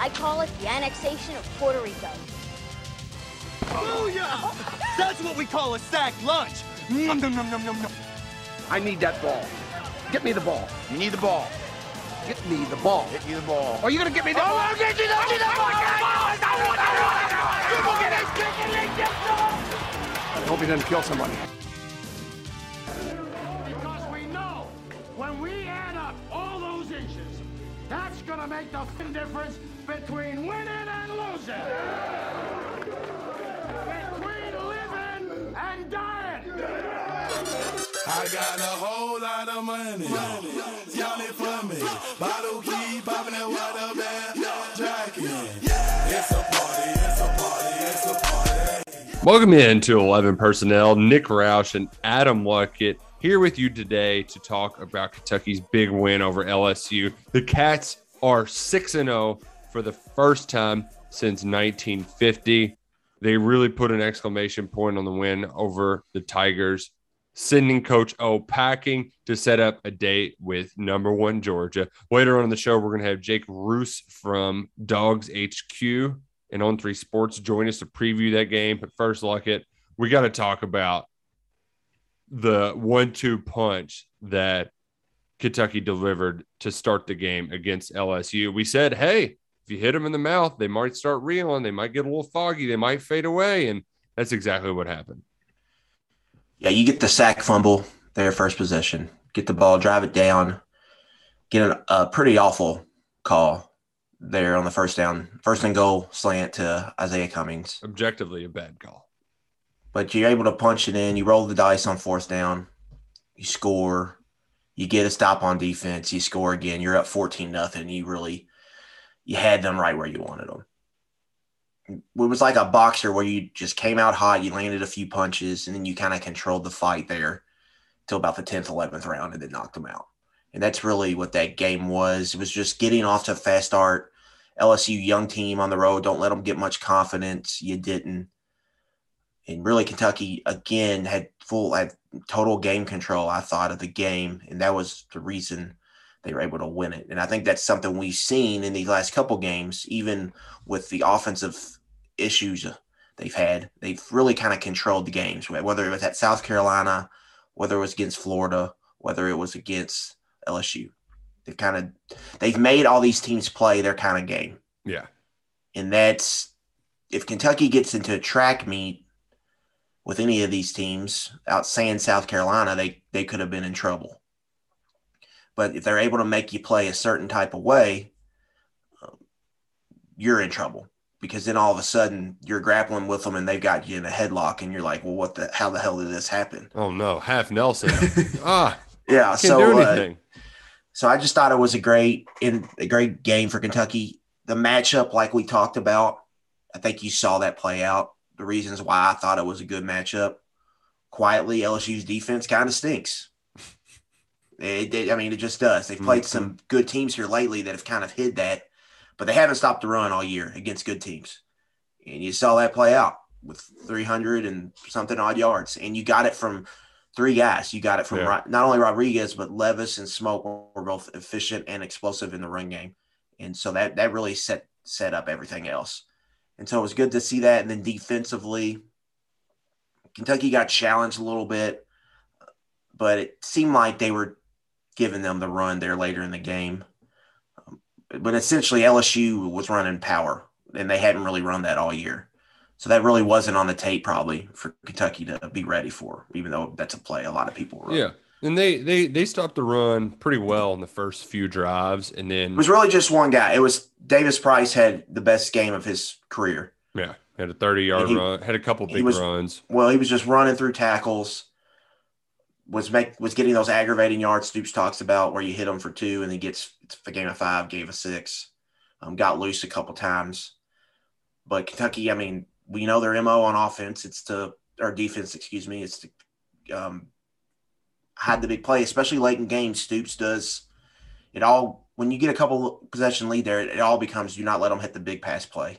I call it the annexation of Puerto Rico. Booyah! That's what we call a sack lunch! Nom nom nom nom nom nom. I need that ball. Get me the ball. You need the ball. Get me the ball. Get you the ball. Are you gonna get me the ball? I'll get you the ball! I hope he doesn't kill somebody. Because we know when we add up all those inches, that's gonna make the difference between winning and losing. Between living and dying. I got a whole lot of money, y'all it for me. Bottle keep popping that water band, jacking. It's a party. Welcome in to 11 Personnel. Nick Roush and Adam Luckett here with you today to talk about Kentucky's big win over LSU. The Cats are 6-0 for the first time since 1950. They really put an exclamation point on the win over the Tigers, sending Coach O packing to set up a date with number one Georgia. Later on in the show, we're going to have Jake Reuse from Dogs HQ and On 3 Sports join us to preview that game. But first, Luckett, we got to talk about the 1-2 punch that Kentucky delivered to start the game against LSU. We said, hey, if you hit them in the mouth, they might start reeling. They might get a little foggy. They might fade away. And that's exactly what happened. Yeah, you get the sack fumble there first possession. Get the ball, drive it down, get a pretty awful call there on the first down. First and goal slant to Isaiah Cummings. Objectively a bad call. But you're able to punch it in. You roll the dice on fourth down. You score. You get a stop on defense. You score again. You're up 14-0. You had them right where you wanted them. It was like a boxer where you just came out hot, you landed a few punches, and then you kind of controlled the fight there till about the 10th, 11th round and then knocked them out. And that's really what that game was. It was just getting off to a fast start. LSU, young team on the road, don't let them get much confidence. You didn't. And really Kentucky, again, had total game control, I thought, of the game, and that was the reason they were able to win it. And I think that's something we've seen in these last couple games, even with the offensive issues they've had. They've really kind of controlled the games, whether it was at South Carolina, whether it was against Florida, whether it was against LSU. They've made all these teams play their kind of game. Yeah. And that's if Kentucky gets into a track meet with any of these teams out saying South Carolina, they could have been in trouble. But if they're able to make you play a certain type of way, you're in trouble, because then all of a sudden you're grappling with them and they've got you in a headlock and you're like, well, how the hell did this happen? Oh no. Half Nelson. Yeah. Can't do anything. So I just thought it was a great game for Kentucky. The matchup, like we talked about, I think you saw that play out. The reasons why I thought it was a good matchup. Quietly, LSU's defense kind of stinks. It just does. They've played some good teams here lately that have kind of hid that, but they haven't stopped the run all year against good teams. And you saw that play out with 300 and something odd yards. And you got it from three guys. You got it from not only Rodriguez, but Levis and Smoke were both efficient and explosive in the run game. And so that really set up everything else. And so it was good to see that. And then defensively, Kentucky got challenged a little bit, but it seemed like they were giving them the run there later in the game. But essentially LSU was running power, and they hadn't really run that all year. So that really wasn't on the tape probably for Kentucky to be ready for, even though that's a play a lot of people run. Yeah, and they stopped the run pretty well in the first few drives. And then – it was really just one guy. It was Davis Price had the best game of his career. Yeah, had a 30-yard run, had a couple big runs. Well, he was just running through tackles. Was getting those aggravating yards Stoops talks about where you hit them for two and he gets a gain of 5, gave a 6, got loose a couple times. But Kentucky, I mean, we know their MO on offense. It's to – or defense, excuse me. It's to hide the big play, especially late in games. Stoops does it all. When you get a couple possession lead there, it all becomes do not let them hit the big pass play.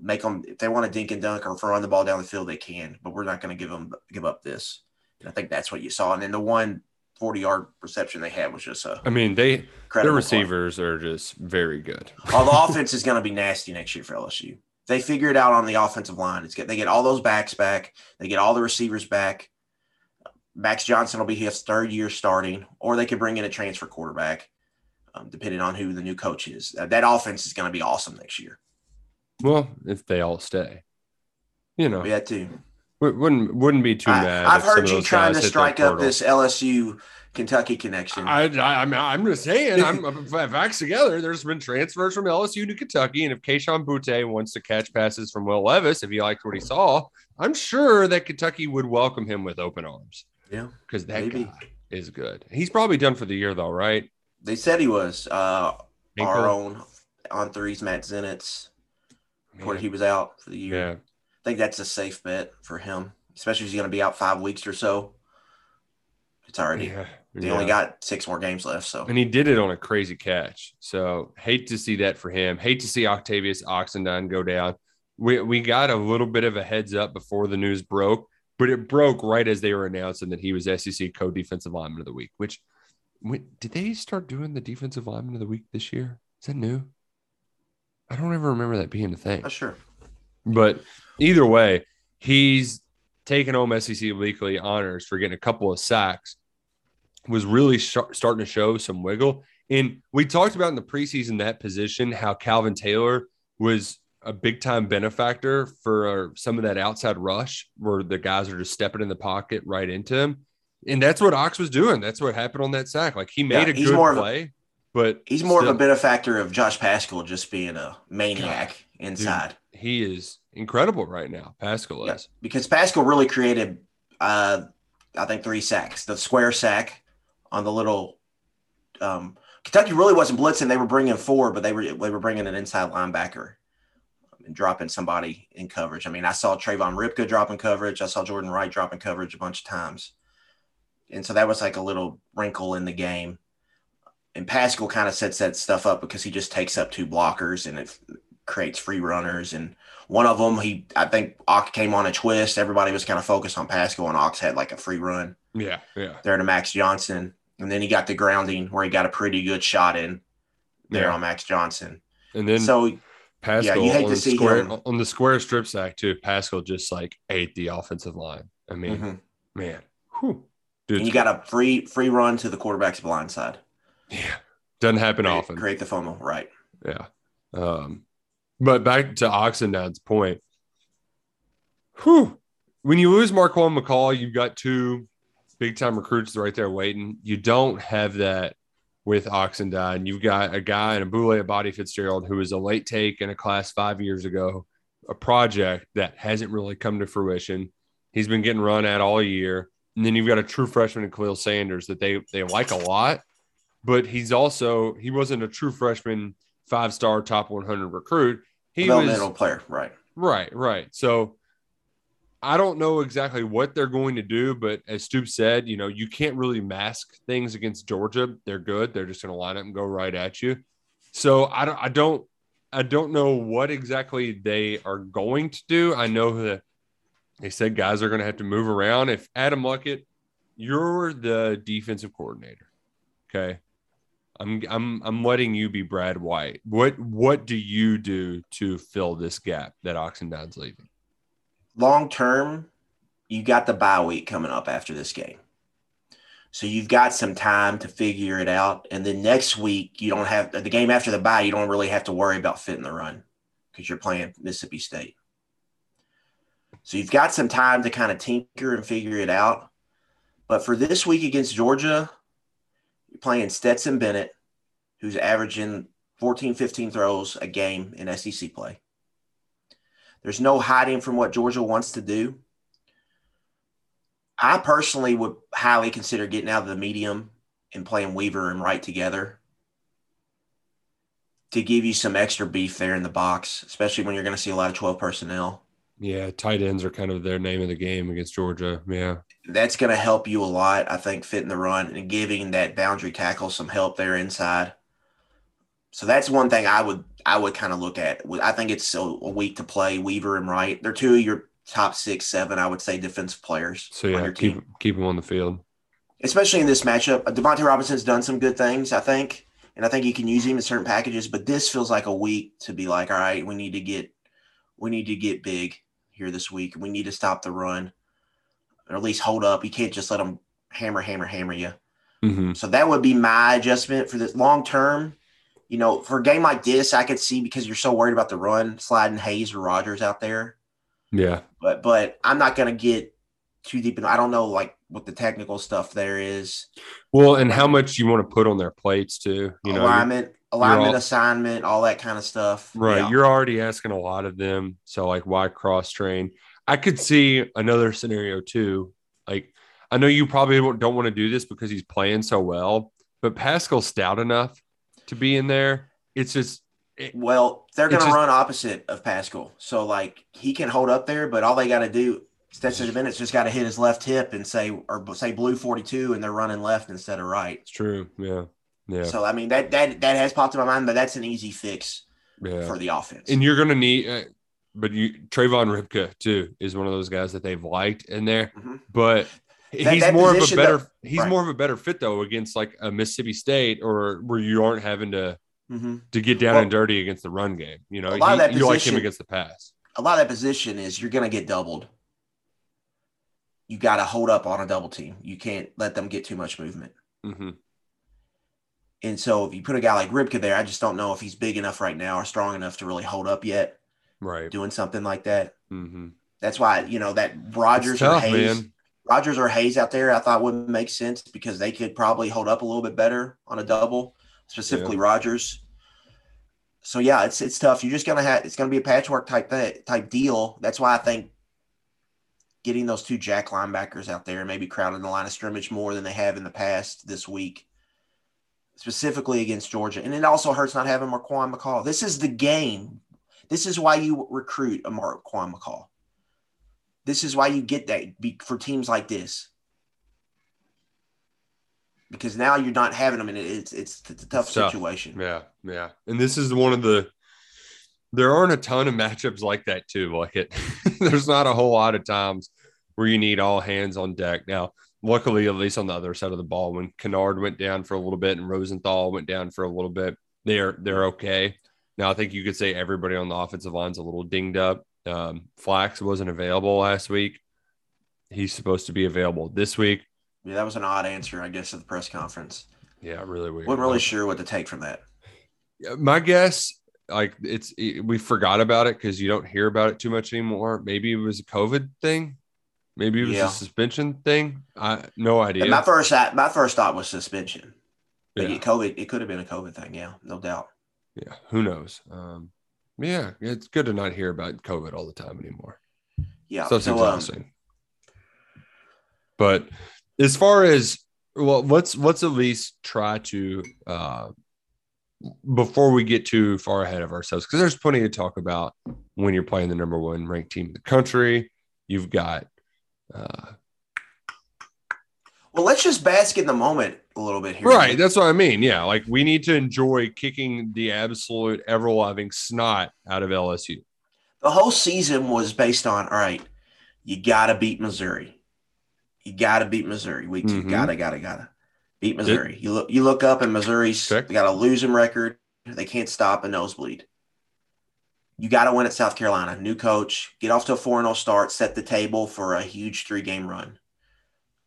Make them – if they want to dink and dunk or run the ball down the field, they can. But we're not going to give up this. And I think that's what you saw. And then the one 40-yard reception they had was just a – I mean, their receivers are just very good. All the offense is going to be nasty next year for LSU. They figure it out on the offensive line. They get all those backs back. They get all the receivers back. Max Johnson will be his third year starting, or they could bring in a transfer quarterback, depending on who the new coach is. That offense is going to be awesome next year. Well, if they all stay, you know, yeah, too. Wouldn't be too bad. I've heard you trying to strike up this LSU Kentucky connection. I'm just saying. Facts together. There's been transfers from LSU to Kentucky, and if Kayshawn Boutte wants to catch passes from Will Levis, if he liked what he saw, I'm sure that Kentucky would welcome him with open arms. Yeah, because that guy is good. He's probably done for the year, though, right? They said he was. Our own on threes, Matt Zenitz. Where he was out for the year. Yeah. I think that's a safe bet for him, especially if he's going to be out 5 weeks or so. It's already they only got 6 more games left. So, and he did it on a crazy catch. So hate to see that for him. Hate to see Octavius Oxendine go down. We got a little bit of a heads up before the news broke, but it broke right as they were announcing that he was SEC co-defensive lineman of the week. Which did they start doing the defensive lineman of the week this year? Is that new? I don't ever remember that being a thing. Not sure. But either way, he's taken home SEC weekly honors for getting a couple of sacks, was really starting to show some wiggle. And we talked about in the preseason that position, how Calvin Taylor was a big-time benefactor for some of that outside rush where the guys are just stepping in the pocket right into him. And that's what Ox was doing. That's what happened on that sack. Like, he made a good play. But he's more of a benefactor of Josh Paschal just being a maniac inside. Dude, he is incredible right now. Paschal is. Because Paschal really created, I think, 3 sacks. The square sack on the little Kentucky really wasn't blitzing. They were bringing 4, but they were bringing an inside linebacker and dropping somebody in coverage. I mean, I saw Trayvon Ripka dropping coverage. I saw Jordan Wright dropping coverage a bunch of times. And so that was like a little wrinkle in the game. And Paschal kind of sets that stuff up because he just takes up 2 blockers and it creates free runners. And one of them, I think Ox came on a twist. Everybody was kind of focused on Paschal, and Ox had like a free run. Yeah. There to Max Johnson. And then he got the grounding where he got a pretty good shot in there on Max Johnson. And then so Paschal you hate to see him. On the square strip sack too, Paschal just like ate the offensive line. I mean, man. Whew. Dude, and you got a free run to the quarterback's blind side. Yeah, doesn't happen often. Create the FOMO, right? Yeah. But back to Oxendine's point. Whew. When you lose Marquan McCall, you've got 2 big-time recruits right there waiting. You don't have that with Oxendine. You've got a guy in a Boutte Body Fitzgerald who was a late take in a class 5 years ago, a project that hasn't really come to fruition. He's been getting run at all year. And then you've got a true freshman in Khalil Sanders that they like a lot. But he wasn't a true freshman, 5-star top 100 recruit. He was a middle player, right? Right. So I don't know exactly what they're going to do, but as Stoops said, you know, you can't really mask things against Georgia. They're good. They're just going to line up and go right at you. So I don't know what exactly they are going to do. I know that they said guys are going to have to move around. If Adam Luckett, you're the defensive coordinator, okay. I'm letting you be Brad White. What do you do to fill this gap that Oxendine's leaving? Long term, you got the bye week coming up after this game. So you've got some time to figure it out. And then next week, you don't have – the game after the bye, you don't really have to worry about fitting the run because you're playing Mississippi State. So you've got some time to kind of tinker and figure it out. But for this week against Georgia – you're playing Stetson Bennett, who's averaging 14, 15 throws a game in SEC play. There's no hiding from what Georgia wants to do. I personally would highly consider getting out of the medium and playing Weaver and Wright together to give you some extra beef there in the box, especially when you're going to see a lot of 12 personnel. Yeah, tight ends are kind of their name of the game against Georgia. Yeah. That's going to help you a lot, I think, fitting the run and giving that boundary tackle some help there inside. So that's one thing I would kind of look at. I think it's a week to play Weaver and Wright. They're two of your top 6, 7, I would say, defensive players. So, yeah, keep them on the field. Especially in this matchup. Devontae Robinson's done some good things, I think, and I think you can use him in certain packages. But this feels like a week to be like, all right, we need to get big here this week. We need to stop the run or at least hold up. You can't just let them hammer you. Mm-hmm. So that would be my adjustment for this long term. You know, for a game like this, I could see because you're so worried about the run sliding Hayes or Rodgers out there. Yeah. But I'm not going to get too deep in. I don't know, like, what the technical stuff there is. Well, and how much you want to put on their plates, too. You alignment, assignment, all that kind of stuff. Right. Yeah. You're already asking a lot of them. So, like, why cross-train? I could see another scenario, too. Like, I know you probably don't want to do this because he's playing so well, but Paschal's stout enough to be in there. It's just they're going to run opposite of Paschal, so like he can hold up there, but all they got to do, Stetson Bennett's just got to hit his left hip and say blue 42, and they're running left instead of right. It's true, yeah. So I mean that has popped in my mind, but that's an easy fix for the offense. And you're going to need, Trayvon Ripka too is one of those guys that they've liked in there, mm-hmm. but. He's more of a better fit though against like a Mississippi State or where you aren't having to mm-hmm. to get down and dirty against the run game. You know, you like him against the pass. A lot of that position is you're going to get doubled. You got to hold up on a double team. You can't let them get too much movement. Mm-hmm. And so if you put a guy like Ripka there, I just don't know if he's big enough right now or strong enough to really hold up yet. Right, doing something like that. Mm-hmm. That's why that Rodgers or Hayes. Man. Rodgers or Hayes out there I thought wouldn't make sense because they could probably hold up a little bit better on a double, specifically Rodgers. So, yeah, it's tough. You're just going to have – it's going to be a patchwork type deal. That's why I think getting those two jack linebackers out there and maybe crowding the line of scrimmage more than they have in the past this week, specifically against Georgia. And it also hurts not having Marquan McCall. This is the game. This is why you recruit a Marquan McCall. This is why you get that for teams like this, because now you're not having them, and it's a tough situation. Yeah. And this is one of the. There aren't a ton of matchups like that too. Like it, there's not a whole lot of times where you need all hands on deck. Now, luckily, at least on the other side of the ball, when Kennard went down for a little bit and Rosenthal went down for a little bit, they're okay. Now, I think you could say everybody on the offensive line's a little dinged up. Flax wasn't available last week. He's supposed to be available this week. Yeah, that was an odd answer, I guess, at the press conference. Yeah, really weird. Wasn't really sure what to take from that. My guess, like we forgot about it because you don't hear about it too much anymore. Maybe it was a COVID thing. Maybe it was a suspension thing. No idea. My first thought was suspension. Like COVID. It could have been a COVID thing. Yeah, no doubt. Yeah, who knows? Yeah, it's good to not hear about COVID all the time anymore. Yeah. So it's exhausting. But as far as – well, let's at least try to before we get too far ahead of ourselves, because there's plenty to talk about when you're playing the number one ranked team in the country. You've got well, let's just bask in the moment a little bit here. Right, that's what I mean. Yeah, like we need to enjoy kicking the absolute ever-loving snot out of LSU. The whole season was based on, all right, you got to beat Missouri. You got to beat Missouri. Week two, mm-hmm. gotta beat Missouri. You look up and Missouri's got a losing record. They can't stop a nosebleed. You got to win at South Carolina. New coach, get off to a 4-0 start, set the table for a huge 3-game run.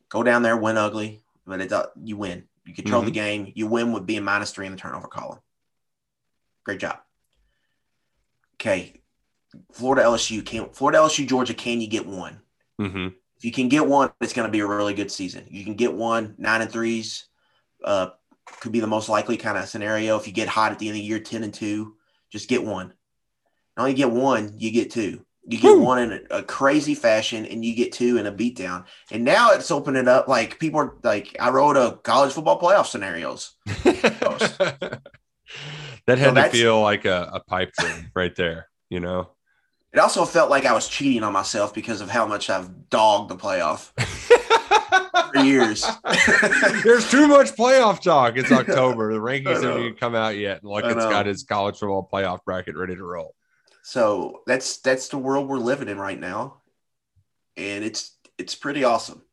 Go down there, win ugly, but you win. You control the game. You win with being -3 in the turnover column. Great job. Okay, Florida, LSU, Georgia, can you get one? Mm-hmm. If you can get one, it's going to be a really good season. You can get one, 9-3s could be the most likely kind of scenario. If you get hot at the end of the year, 10-2, just get one. Not only get one, you get two. You get one in a crazy fashion, and you get two in a beatdown. And now it's opening up. Like people are like, I wrote a college football playoff scenarios. That had to feel like a pipe dream right there, you know? It also felt like I was cheating on myself because of how much I've dogged the playoff for years. There's too much playoff talk. It's October. The rankings haven't even come out yet. And Luckett's got his college football playoff bracket ready to roll. So that's the world we're living in right now. And it's pretty awesome.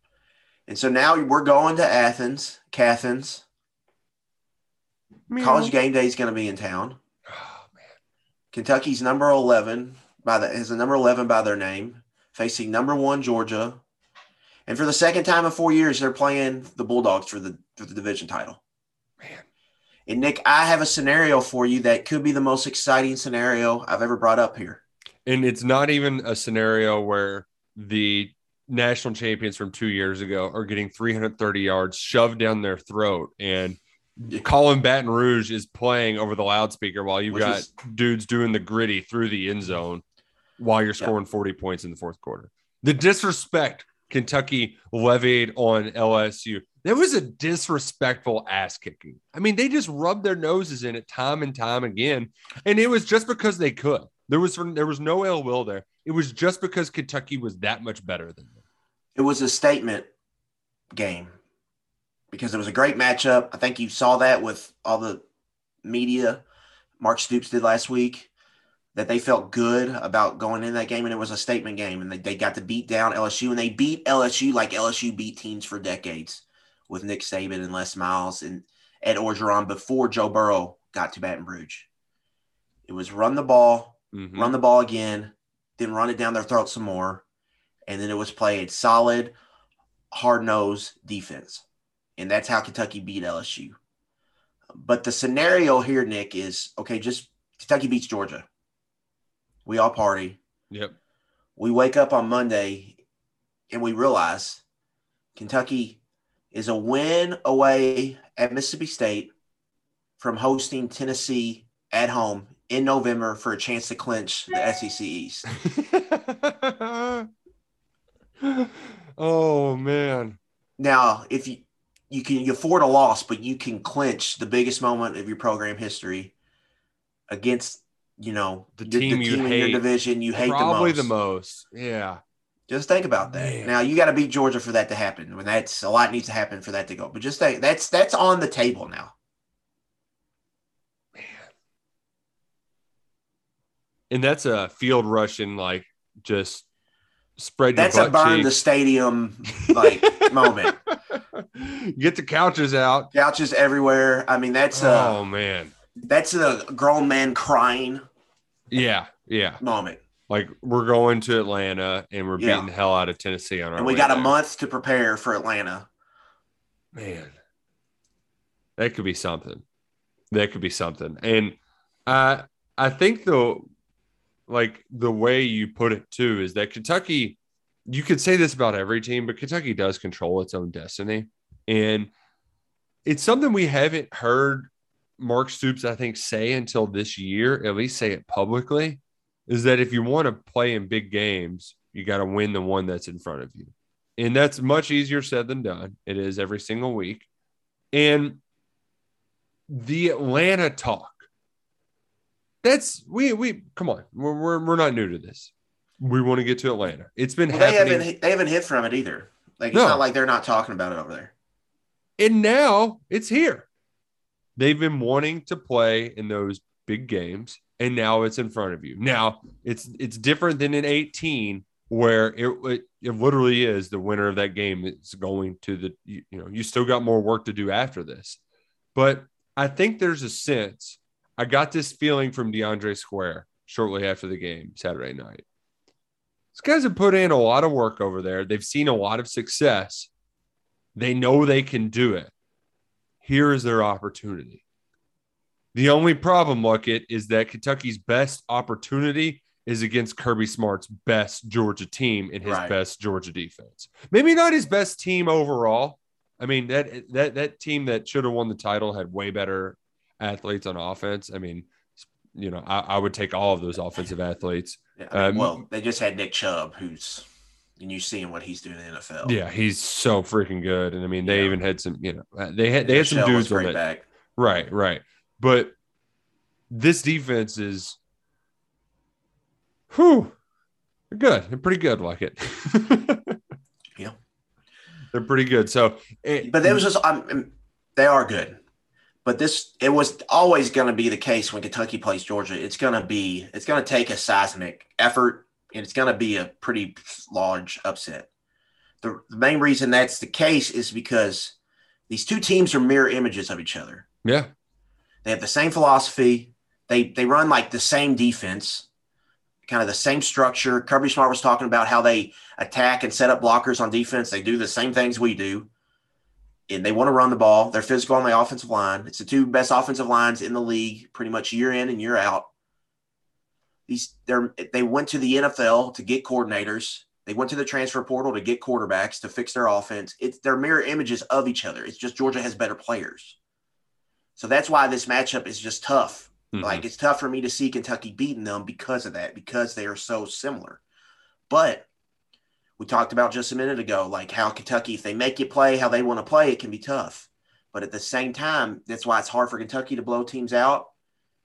And so now we're going to Athens, Cathens. College Game Day is going to be in town. Oh, man. Kentucky's number 11 is a number 11 by their name, facing number 1 Georgia. And for the second time in 4 years, they're playing the Bulldogs for the division title. Man. And, Nick, I have a scenario for you that could be the most exciting scenario I've ever brought up here. And it's not even a scenario where the national champions from 2 years ago are getting 330 yards shoved down their throat and Colin Baton Rouge is playing over the loudspeaker while you've dudes doing the gritty through the end zone while you're scoring 40 points in the fourth quarter. The disrespect Kentucky levied on LSU, there was a disrespectful ass kicking. I mean, they just rubbed their noses in it time and time again, and it was just because they could. There was no ill will there. It was just because Kentucky was that much better than them. It was a statement game. Because it was a great matchup. I think you saw that with all the media Mark Stoops did last week, that they felt good about going in that game, and it was a statement game. And they got to beat down LSU, and they beat LSU like LSU beat teams for decades with Nick Saban and Les Miles and Ed Orgeron before Joe Burrow got to Baton Rouge. It was run the ball, run the ball again, then run it down their throat some more, and then it was played solid, hard-nosed defense. And that's how Kentucky beat LSU. But the scenario here, Nick, is, okay, just Kentucky beats Georgia. We all party. Yep. We wake up on Monday and we realize Kentucky is a win away at Mississippi State from hosting Tennessee at home in November for a chance to clinch the SEC East. Oh, man. Now, if you can afford a loss, but you can clinch the biggest moment of your program history against, you know, the team in your division you hate the most. Yeah. Just think about that. Man. Now, you got to beat Georgia for that to happen. When that's a lot needs to happen for that to go. But just think that's on the table now. Man. And that's a field rush and like just spread. That's a burn cheeks. The stadium like moment. Get the couches out. Couches everywhere. I mean, that's man. That's a grown man crying. Yeah. Moment. Like we're going to Atlanta and we're beating the hell out of Tennessee on our. And we got a month to prepare for Atlanta. Man, that could be something. And I think the way you put it too is that Kentucky. You could say this about every team, but Kentucky does control its own destiny. And it's something we haven't heard Mark Stoops, I think, say until this year, at least say it publicly, is that if you want to play in big games, you got to win the one that's in front of you. And that's much easier said than done. It is every single week. And the Atlanta talk, that's – we come on, we're not new to this. We want to get to Atlanta. It's been happening. They haven't hit from it either. Like it's not like they're not talking about it over there. And now it's here. They've been wanting to play in those big games, and now it's in front of you. Now it's different than in 18, where it literally is the winner of that game is going to the. You still got more work to do after this, but I think there's a sense. I got this feeling from DeAndre Square shortly after the game Saturday night. These guys have put in a lot of work over there. They've seen a lot of success. They know they can do it. Here is their opportunity. The only problem, Luckett, is that Kentucky's best opportunity is against Kirby Smart's best Georgia team and his best Georgia defense. Maybe not his best team overall. I mean, that team that should have won the title had way better athletes on offense. I mean, you know, I would take all of those offensive athletes. Yeah, I mean, they just had Nick Chubb, and you're seeing what he's doing in the NFL. Yeah, he's so freaking good. And I mean, they even had some, you know, they had some dudes on that. Back. Right. But this defense is, whew, they're good. They're pretty good, like it. Yeah. They're pretty good. So, but it was just, they are good. But it was always going to be the case when Kentucky plays Georgia. It's going to take a seismic effort, and it's going to be a pretty large upset. The main reason that's the case is because these two teams are mirror images of each other. Yeah. They have the same philosophy. They run like the same defense, kind of the same structure. Kirby Smart was talking about how they attack and set up blockers on defense. They do the same things we do. And they want to run the ball. They're physical on the offensive line. It's the two best offensive lines in the league pretty much year in and year out. They went to the NFL to get coordinators. They went to the transfer portal to get quarterbacks to fix their offense. They're mirror images of each other. It's just Georgia has better players. So that's why this matchup is just tough. Mm-hmm. Like, it's tough for me to see Kentucky beating them because of that, because they are so similar. But – we talked about just a minute ago, like how Kentucky, if they make you play how they want to play, it can be tough. But at the same time, that's why it's hard for Kentucky to blow teams out.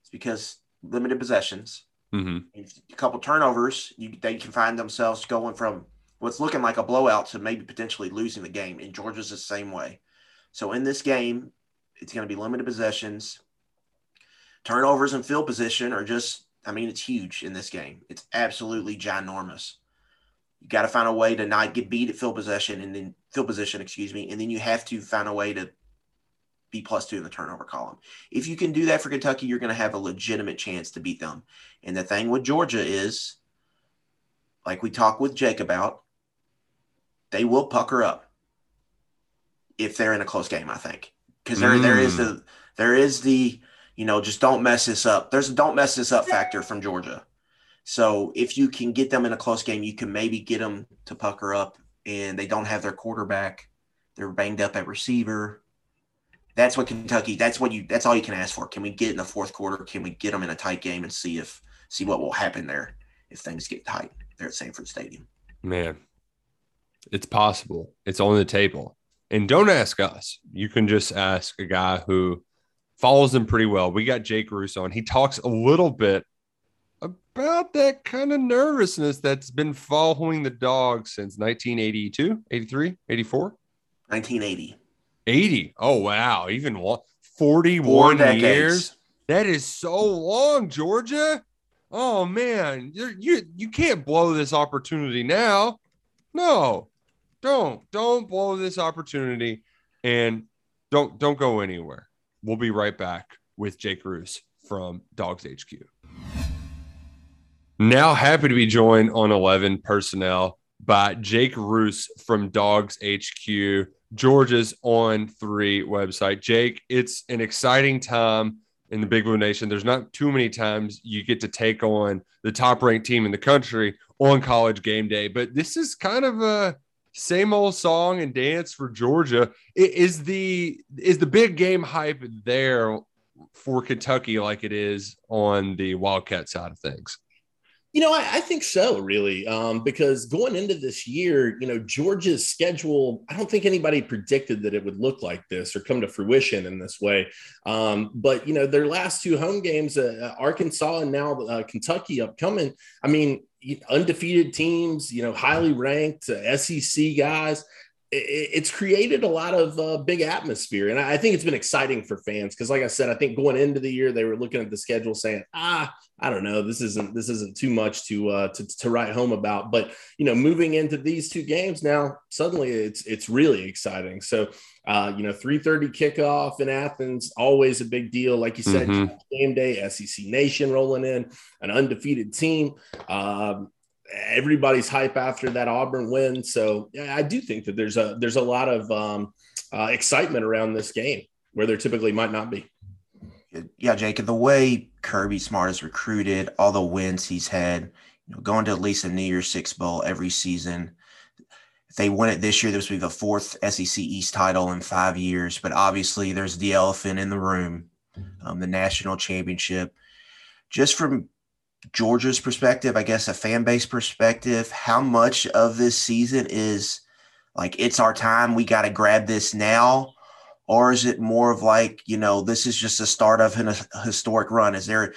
It's because limited possessions, mm-hmm. a couple turnovers, they can find themselves going from what's looking like a blowout to maybe potentially losing the game. And Georgia's the same way. So in this game, it's going to be limited possessions. Turnovers and field position are just, I mean, it's huge in this game. It's absolutely ginormous. You got to find a way to not get beat at field position, and then you have to find a way to be +2 in the turnover column. If you can do that for Kentucky, you're going to have a legitimate chance to beat them. And the thing with Georgia is, like we talked with Jake about, they will pucker up if they're in a close game, I think. Because there is the, you know, just don't mess this up. There's a don't mess this up factor from Georgia. So if you can get them in a close game, you can maybe get them to pucker up, and they don't have their quarterback. They're banged up at receiver. That's what Kentucky – that's all you can ask for. Can we get in the fourth quarter? Can we get them in a tight game and see what will happen there if things get tight there at Sanford Stadium? Man, it's possible. It's on the table. And don't ask us. You can just ask a guy who follows them pretty well. We got Jake Reuse on. He talks a little bit about that kind of nervousness that's been following the Dogs since 1982, 83, 84? 1980. 80. Oh, wow. Even 41 years. That is so long, Georgia. Oh, man. You can't blow this opportunity now. No. Don't blow this opportunity, and don't go anywhere. We'll be right back with Jake Reuse from Dogs HQ. Now happy to be joined on 11 Personnel by Jake Reuse from Dogs HQ, Georgia's On 3 website. Jake, it's an exciting time in the Big Blue Nation. There's not too many times you get to take on the top-ranked team in the country on College Game Day, but this is kind of a same old song and dance for Georgia. Is the big game hype there for Kentucky like it is on the Wildcat side of things? You know, I think so, really, because going into this year, you know, Georgia's schedule, I don't think anybody predicted that it would look like this or come to fruition in this way. But, you know, their last two home games, Arkansas and now Kentucky upcoming, I mean, undefeated teams, you know, highly ranked SEC guys. It's created a lot of big atmosphere. And I think it's been exciting for fans. Cause like I said, I think going into the year, they were looking at the schedule saying, I don't know, this isn't too much to write home about, but you know, moving into these two games now, suddenly it's really exciting. So, you know, 3:30 kickoff in Athens, always a big deal. Like you said, mm-hmm. Game day, SEC Nation rolling in, an undefeated team, everybody's hype after that Auburn win. So yeah, I do think that there's a lot of excitement around this game where there typically might not be. Yeah, Jake, the way Kirby Smart is recruited, all the wins he's had, you know, going to at least a New Year's Six Bowl every season. If they win it this year, this will be the fourth SEC East title in 5 years. But obviously there's the elephant in the room, the national championship. Just from Georgia's perspective, I guess a fan base perspective, how much of this season is like, it's our time, we got to grab this now, Or is it more of like, you know, this is just the start of a historic run? Is there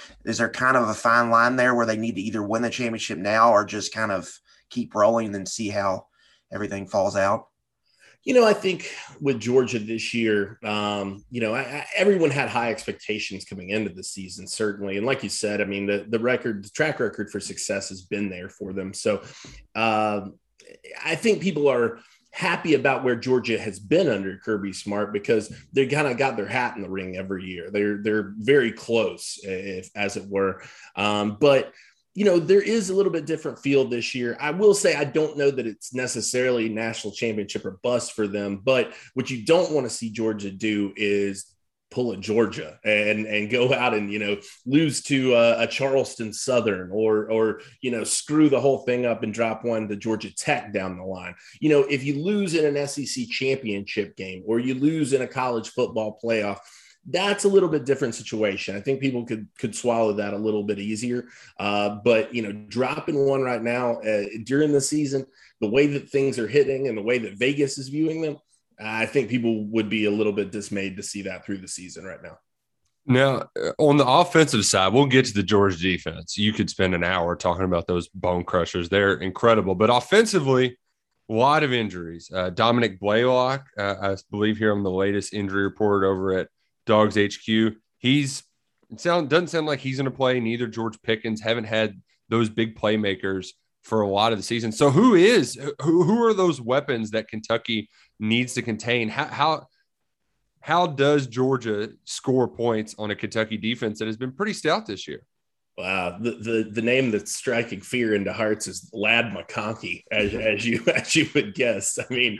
kind of a fine line there where they need to either win the championship now or just kind of keep rolling and see how everything falls out? You know, I think with Georgia this year, you know, everyone had high expectations coming into the season, certainly. And like you said, I mean, the track record for success has been there for them. So I think people are happy about where Georgia has been under Kirby Smart because they kind of got their hat in the ring every year. They're very close, as it were. But you know, there is a little bit different feel this year. I will say I don't know that it's necessarily national championship or bust for them, but what you don't want to see Georgia do is pull at Georgia and go out and, you know, lose to a Charleston Southern or, you know, screw the whole thing up and drop one to Georgia Tech down the line. You know, if you lose in an SEC championship game or you lose in a college football playoff, that's a little bit different situation. I think people could swallow that a little bit easier. But, you know, dropping one right now during the season, the way that things are hitting and the way that Vegas is viewing them, I think people would be a little bit dismayed to see that through the season right now. Now, on the offensive side, we'll get to the Georgia defense. You could spend an hour talking about those bone crushers. They're incredible. But offensively, a lot of injuries. Dominic Blaylock, I believe here on the latest injury report over at Dogs HQ, doesn't sound like he's going to play. Neither George Pickens. Haven't had those big playmakers for a lot of the season. So who are those weapons that Kentucky needs to contain? How does Georgia score points on a Kentucky defense that has been pretty stout this year? Wow, the name that's striking fear into hearts is Lad McConkey, as you would guess. I mean,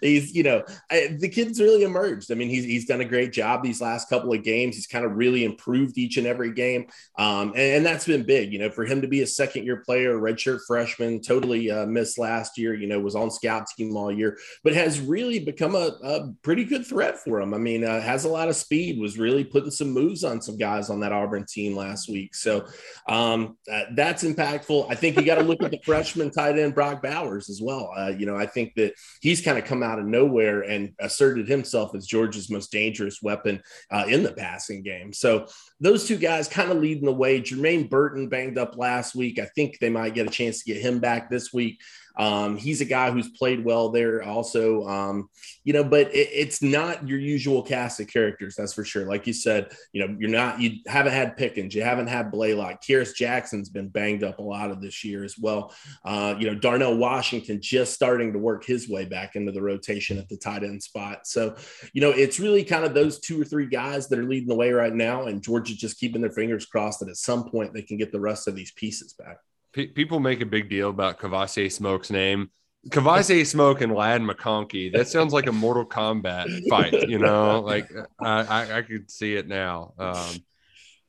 he's, you know, the kid's really emerged. I mean, he's done a great job these last couple of games. He's kind of really improved each and every game, and that's been big. You know, for him to be a second-year player, redshirt freshman, totally missed last year. You know, was on scout team all year, but has really become a pretty good threat for him. I mean, has a lot of speed. Was really putting some moves on some guys on that Auburn team last week. So that's impactful. I think you got to look at the freshman tight end Brock Bowers as well. You know, I think that he's kind of come out of nowhere and asserted himself as Georgia's most dangerous weapon in the passing game. So those two guys kind of leading the way. Jermaine Burton banged up last week. I think they might get a chance to get him back this week. He's a guy who's played well there also, you know, but it's not your usual cast of characters. That's for sure. Like you said, you know, you haven't had Pickens, you haven't had Blaylock. Kyrus Jackson's been banged up a lot of this year as well. You know, Darnell Washington just starting to work his way back into the rotation at the tight end spot. So, you know, it's really kind of those two or three guys that are leading the way right now. And Georgia just keeping their fingers crossed that at some point they can get the rest of these pieces back. People make a big deal about Kavase Smoke's name. Kavase Smoke and Lad McConkey, that sounds like a Mortal Kombat fight, you know? Like, I could see it now.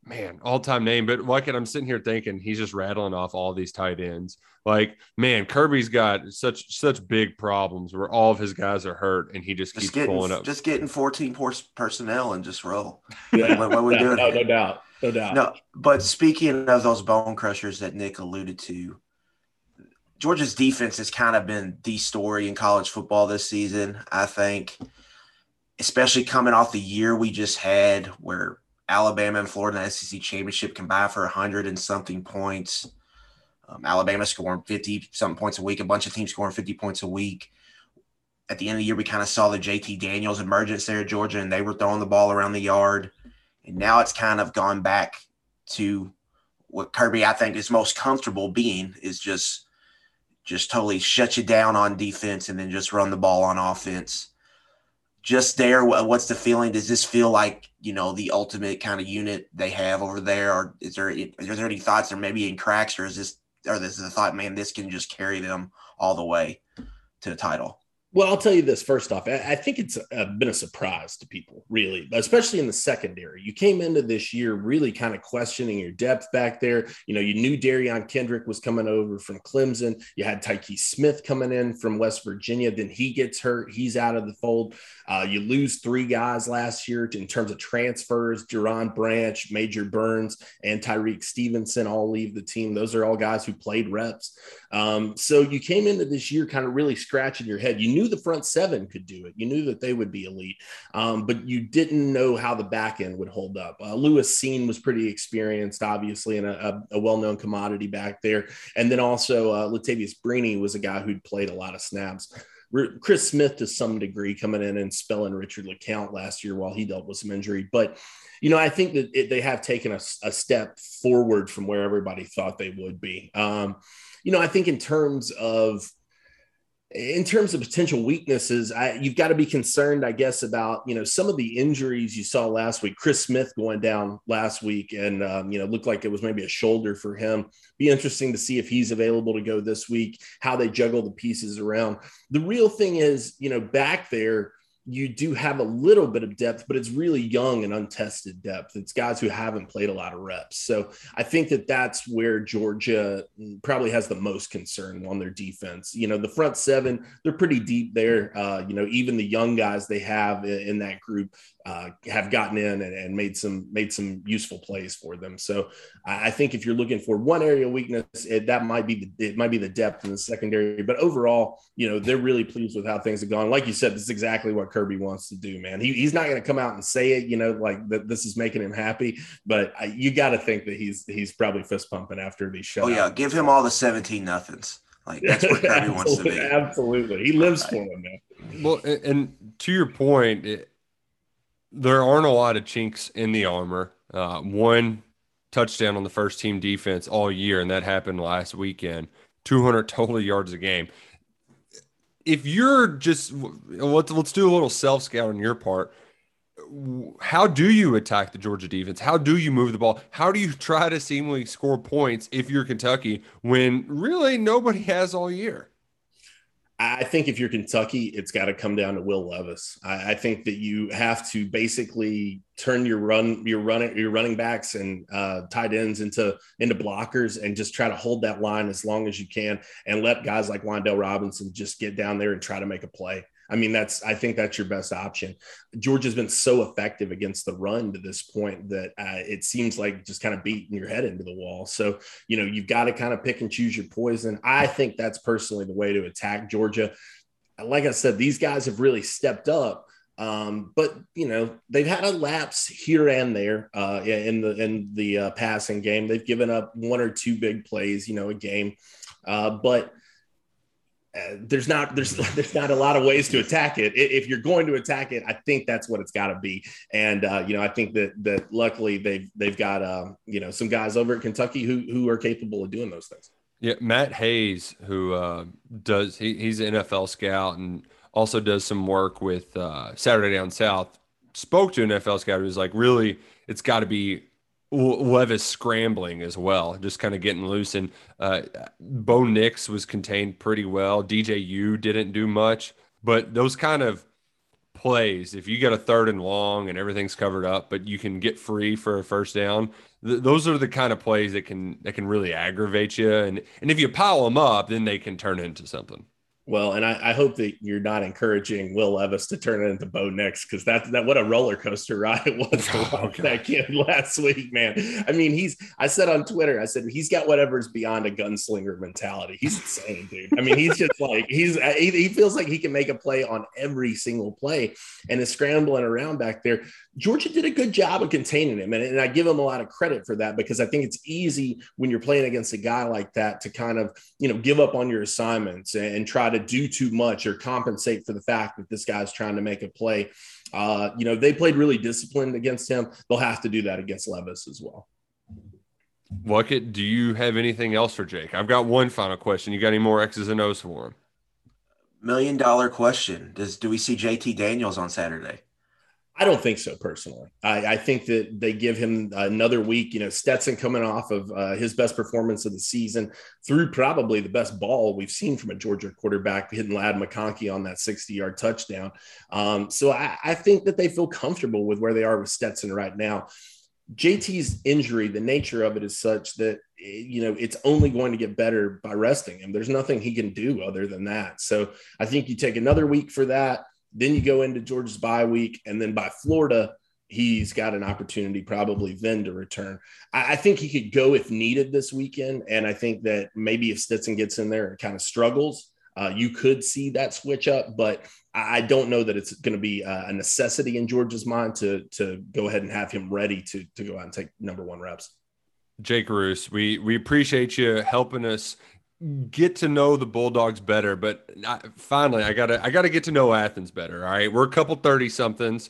Man, all-time name. But like, I'm sitting here thinking he's just rattling off all these tight ends. Like, man, Kirby's got such big problems where all of his guys are hurt, and he just keeps pulling up. Just getting 14 personnel and just roll. Yeah. What we doing? No doubt. No, but speaking of those bone crushers that Nick alluded to, Georgia's defense has kind of been the story in college football this season, I think, especially coming off the year we just had where Alabama and Florida in the SEC championship combined for 100 and something points. Alabama scoring 50-something points a week, a bunch of teams scoring 50 points a week. At the end of the year, we kind of saw the JT Daniels emergence there at Georgia, and they were throwing the ball around the yard. And now it's kind of gone back to what Kirby, I think, is most comfortable being, is just totally shut you down on defense and then just run the ball on offense. Just there, what's the feeling? Does this feel like, you know, the ultimate kind of unit they have over there? Or is there any thoughts there maybe in cracks, or is this the thought, man, this can just carry them all the way to the title? Well, I'll tell you this first off. I think it's been a surprise to people, really, especially in the secondary. You came into this year really kind of questioning your depth back there. You know, you knew Darion Kendrick was coming over from Clemson. You had Tyke Smith coming in from West Virginia. Then he gets hurt. He's out of the fold. You lose three guys last year in terms of transfers. Jerron Branch, Major Burns, and Tyreek Stevenson all leave the team. Those are all guys who played reps. So you came into this year kind of really scratching your head. You knew knew the front seven could do it. You knew that they would be elite, but you didn't know how the back end would hold up. Lewis Seen was pretty experienced, obviously, and a well-known commodity back there. And then also Latavius Breeny was a guy who'd played a lot of snaps. Chris Smith, to some degree, coming in and spelling Richard LeCount last year while he dealt with some injury. But, you know, I think that they have taken a step forward from where everybody thought they would be. You know, I think in terms of potential weaknesses, you've got to be concerned, I guess, about, you know, some of the injuries you saw last week. Chris Smith going down last week and, you know, looked like it was maybe a shoulder for him. Be interesting to see if he's available to go this week, how they juggle the pieces around. The real thing is, you know, back there, you do have a little bit of depth, but it's really young and untested depth. It's guys who haven't played a lot of reps. So I think that that's where Georgia probably has the most concern on their defense. You know, the front seven, they're pretty deep there. You know, even the young guys they have in that group have gotten in and made some useful plays for them. So I think if you're looking for one area of weakness, it might be the depth in the secondary. But overall, you know, they're really pleased with how things have gone. Like you said, this is exactly what Kirby wants to do, man. He's not going to come out and say it, you know, like that this is making him happy, but you got to think that he's probably fist pumping after these shows. Oh yeah, give him all the 17-0s. Like that's what Kirby wants to be. Absolutely, he lives for him, man. Well, and to your point, there aren't a lot of chinks in the armor. One touchdown on the first team defense all year, and that happened last weekend. 200 total yards a game. If you're just – let's do a little self-scout on your part. How do you attack the Georgia defense? How do you move the ball? How do you try to seemingly score points if you're Kentucky when really nobody has all year? I think if you're Kentucky, it's got to come down to Will Levis. I think that you have to basically turn your running backs and tight ends into blockers and just try to hold that line as long as you can and let guys like Wan'Dale Robinson just get down there and try to make a play. I mean, I think that's your best option. Georgia's been so effective against the run to this point that it seems like just kind of beating your head into the wall. So, you know, you've got to kind of pick and choose your poison. I think that's personally the way to attack Georgia. Like I said, these guys have really stepped up. But you know, they've had a lapse here and there, in the passing game. They've given up one or two big plays, you know, a game, but there's not a lot of ways to attack it. If you're going to attack it, I think that's what it's got to be. And you know, I think that luckily they've got you know, some guys over at Kentucky who are capable of doing those things. Yeah, Matt Hayes, who he's an NFL scout and also does some work with Saturday Down South, spoke to an NFL scout who was like, really, it's got to be Levis scrambling as well, just kind of getting loose. And Bo Nix was contained pretty well. DJU didn't do much, but those kind of plays, if you get a third and long and everything's covered up, but you can get free for a first down, those are the kind of plays that can really aggravate you. And if you pile them up, then they can turn into something. Well, and I hope that you're not encouraging Will Levis to turn it into Bo Nix, because that what a roller coaster ride it was to watch that kid last week, man. I mean, I said on Twitter, I said he's got whatever's beyond a gunslinger mentality. He's insane, dude. I mean, he's just like he feels like he can make a play on every single play and is scrambling around back there. Georgia did a good job of containing him, and I give him a lot of credit for that, because I think it's easy when you're playing against a guy like that to kind of, you know, give up on your assignments and try to do too much or compensate for the fact that this guy's trying to make a play. You know, they played really disciplined against him. They'll have to do that against Levis as well. Luckett, do you have anything else for Jake? I've got one final question. You got any more X's and O's for him? $1 million question. Do we see JT Daniels on Saturday? I don't think so, personally. I think that they give him another week. You know, Stetson coming off of his best performance of the season, through probably the best ball we've seen from a Georgia quarterback, hitting Lad McConkey on that 60-yard touchdown. So I think that they feel comfortable with where they are with Stetson right now. JT's injury, the nature of it is such that, you know, it's only going to get better by resting him. There's nothing he can do other than that. So I think you take another week for that. Then you go into Georgia's bye week, and then by Florida, he's got an opportunity probably then to return. I think he could go if needed this weekend, and I think that maybe if Stetson gets in there and kind of struggles, You could see that switch up, but I don't know that it's going to be a necessity in George's mind to go ahead and have him ready to go out and take number one reps. Jake Reuse, we appreciate you helping us get to know the Bulldogs better, but finally I gotta get to know Athens better. All right, we're a couple 30 somethings.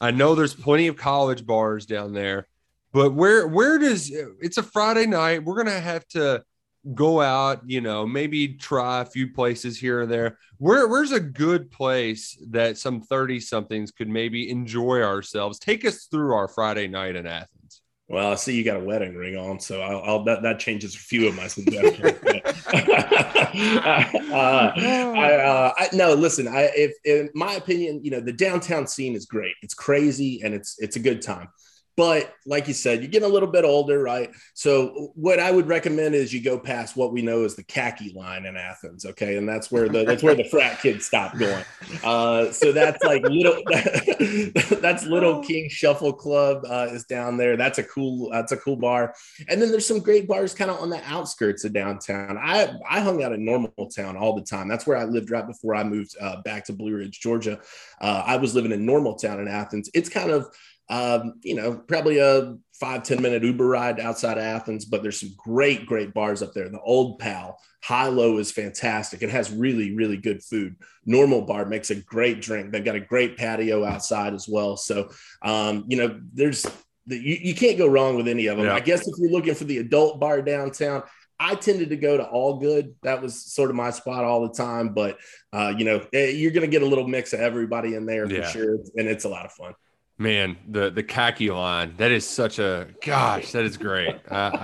I know there's plenty of college bars down there, but where does it's a Friday night? We're gonna have to go out, you know, maybe try a few places here and there. Where's a good place that some 30 somethings could maybe enjoy ourselves? Take us through our Friday night in Athens. Well, I see you got a wedding ring on, so that changes a few of my suggestions. In my opinion, you know, the downtown scene is great. It's crazy and it's a good time. But like you said, you're getting a little bit older, right? So what I would recommend is you go past what we know as the khaki line in Athens, okay? And that's where the frat kids stop going. So that's like Little King Shuffle Club is down there. That's a cool bar. And then there's some great bars kind of on the outskirts of downtown. I hung out in Normaltown all the time. That's where I lived right before I moved back to Blue Ridge, Georgia. I was living in Normaltown in Athens. It's kind of probably a 5-10 minute Uber ride outside of Athens, but there's some great bars up there. The Old Pal, High Low is fantastic. It has really good food. Normal Bar makes a great drink. They've got a great patio outside as well. So, you can't go wrong with any of them. Yeah. I guess if you're looking for the adult bar downtown, I tended to go to All Good. That was sort of my spot all the time, but you're going to get a little mix of everybody in there for sure. And it's a lot of fun. Man, the khaki line, that is such a – gosh, that is great.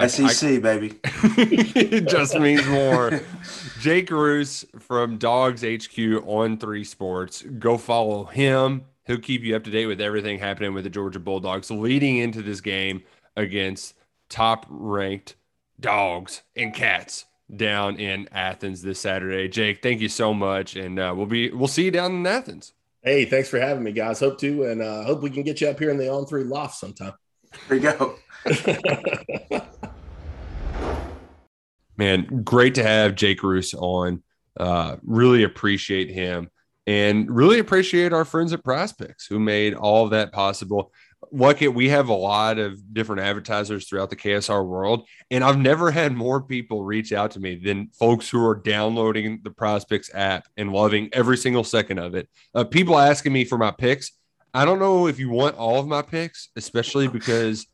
SEC, baby. It just means more. Jake Reuse from Dogs HQ on 3 Sports. Go follow him. He'll keep you up to date with everything happening with the Georgia Bulldogs leading into this game against top-ranked Dogs and Cats down in Athens this Saturday. Jake, thank you so much, and we'll see you down in Athens. Hey, thanks for having me, guys. Hope to, and hope we can get you up here in the On 3 loft sometime. There you go. Man, great to have Jake Reuse on. Really appreciate him, and really appreciate our friends at Prize Picks who made all of that possible. Luckett, we have a lot of different advertisers throughout the KSR world, and I've never had more people reach out to me than folks who are downloading the Prize Picks app and loving every single second of it. People asking me for my picks. I don't know if you want all of my picks, especially because,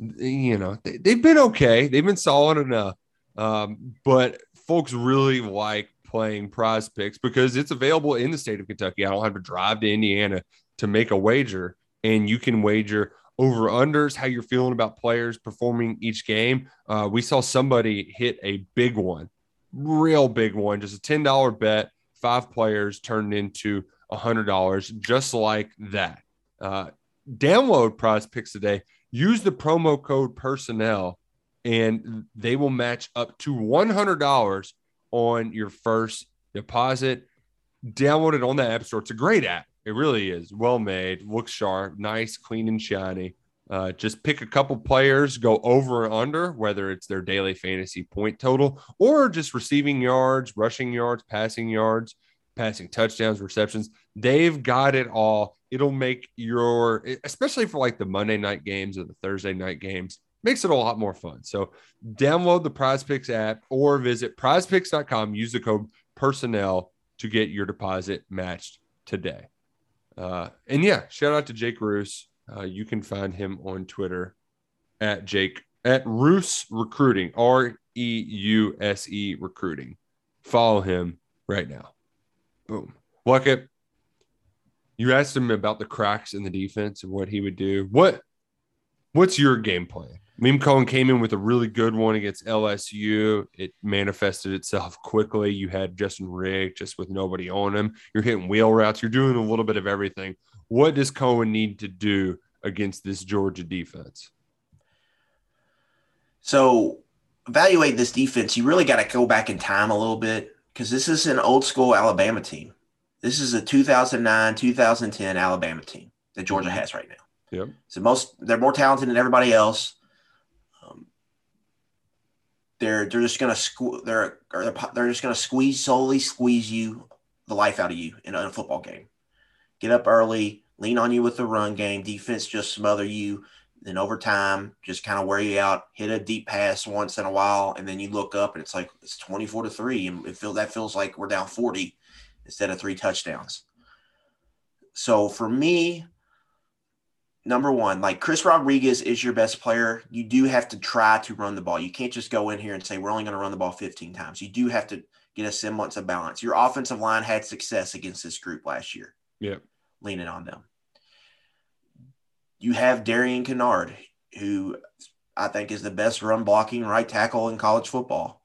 you know, they've been okay. They've been solid enough. But folks really like playing Prize Picks because it's available in the state of Kentucky. I don't have to drive to Indiana to make a wager. And you can wager over-unders, how you're feeling about players performing each game. We saw somebody hit a big one, real big one, just a $10 bet, 5 players turned into $100, just like that. Download Prize Picks today. Use the promo code PERSONNEL, and they will match up to $100 on your first deposit. Download it on the App Store. It's a great app. It really is. Well made, looks sharp, nice, clean, and shiny. Just pick a couple players, go over and under, whether it's their daily fantasy point total or just receiving yards, rushing yards, passing touchdowns, receptions. They've got it all. It'll make your, especially for like the Monday night games or the Thursday night games, makes it a lot more fun. So download the Prize Picks app or visit prizepicks.com. Use the code PERSONNEL to get your deposit matched today. And yeah, shout out to Jake Reuse. You can find him on Twitter at Reuse Recruiting, Reuse Recruiting. Follow him right now. Boom. Luckett, you asked him about the cracks in the defense and what he would do. What's your game plan? Liam Cohen came in with a really good one against LSU. It manifested itself quickly. You had Justin Rigg just with nobody on him. You're hitting wheel routes. You're doing a little bit of everything. What does Cohen need to do against this Georgia defense? So evaluate this defense. You really got to go back in time a little bit because this is an old school Alabama team. This is a 2009, 2010 Alabama team that Georgia has right now. Yep. So they're more talented than everybody else. They're just gonna squeeze squeeze you, the life out of you in a football game. Get up early, lean on you with the run game. Defense just smother you. Then over time, just kind of wear you out. Hit a deep pass once in a while, and then you look up and it's like it's 24-3, and that feels like we're down 40 instead of 3 touchdowns. So for me, number one, like Chris Rodriguez is your best player. You do have to try to run the ball. You can't just go in here and say we're only going to run the ball 15 times. You do have to get a semblance of balance. Your offensive line had success against this group last year. Yeah, leaning on them. You have Darian Kennard, who I think is the best run blocking right tackle in college football.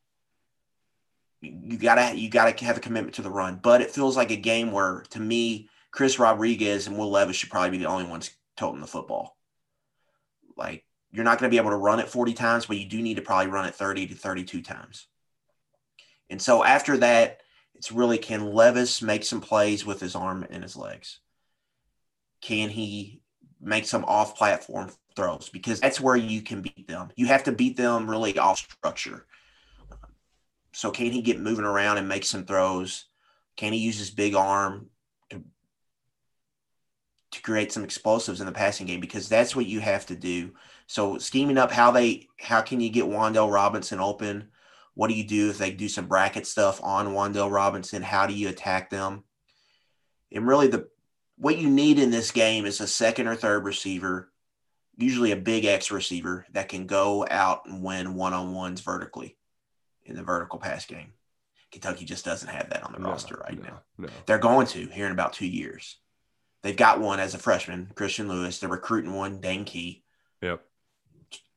You gotta have a commitment to the run, but it feels like a game where, to me, Chris Rodriguez and Will Levis should probably be the only ones toting the football. Like, you're not going to be able to run it 40 times, but you do need to probably run it 30 to 32 times. And so after that, it's really, can Levis make some plays with his arm and his legs? Can he make some off-platform throws? Because that's where you can beat them. You have to beat them really off structure. So can he get moving around and make some throws? Can he use his big arm to create some explosives in the passing game? Because that's what you have to do. So scheming up how can you get Wan'Dale Robinson open? What do you do if they do some bracket stuff on Wan'Dale Robinson? How do you attack them? And really, what you need in this game is a second or third receiver, usually a big X receiver, that can go out and win one-on-ones vertically in the vertical pass game. Kentucky just doesn't have that on the roster right now. No. They're going to here in about 2 years. They've got one as a freshman, Christian Lewis. They're recruiting one, Dane Key. Yep.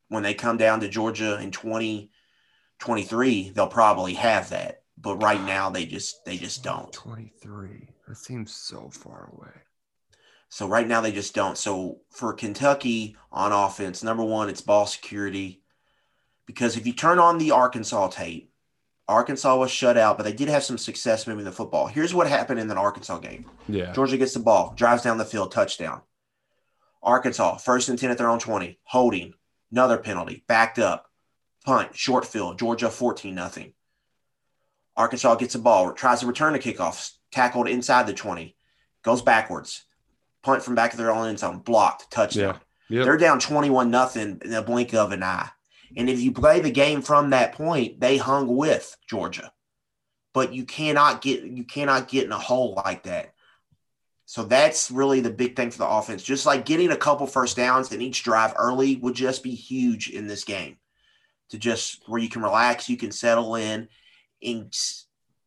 When they come down to Georgia in 2023, they'll probably have that, but right now they just don't. 23. That seems so far away. So right now they just don't. So for Kentucky on offense, number one, it's ball security, because if you turn on the Arkansas tape, Arkansas was shut out, but they did have some success moving the football. Here's what happened in the Arkansas game. Yeah. Georgia gets the ball, drives down the field, touchdown. Arkansas, 1st and 10 at their own 20, holding, another penalty, backed up, punt, short field, Georgia 14-0. Arkansas gets the ball, tries to return a kickoff, tackled inside the 20, goes backwards, punt from back of their own end zone, blocked, touchdown. Yeah. Yep. They're down 21-0 in the blink of an eye. And if you play the game from that point, they hung with Georgia. But you cannot get in a hole like that. So that's really the big thing for the offense. Just like getting a couple first downs in each drive early would just be huge in this game, to just where you can relax, you can settle in, and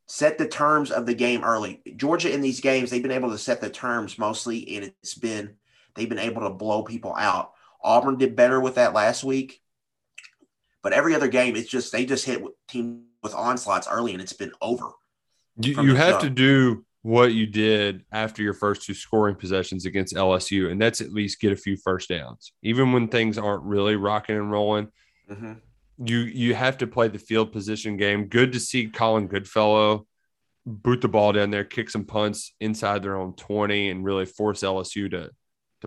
set the terms of the game early. Georgia in these games, they've been able to set the terms mostly, and they've been able to blow people out. Auburn did better with that last week. But every other game, it's just they just hit team with onslaughts early, and it's been over. You have to do what you did after your first 2 scoring possessions against LSU, and that's at least get a few first downs. Even when things aren't really rocking and rolling, mm-hmm. you have to play the field position game. Good to see Colin Goodfellow boot the ball down there, kick some punts inside their own 20, and really force LSU to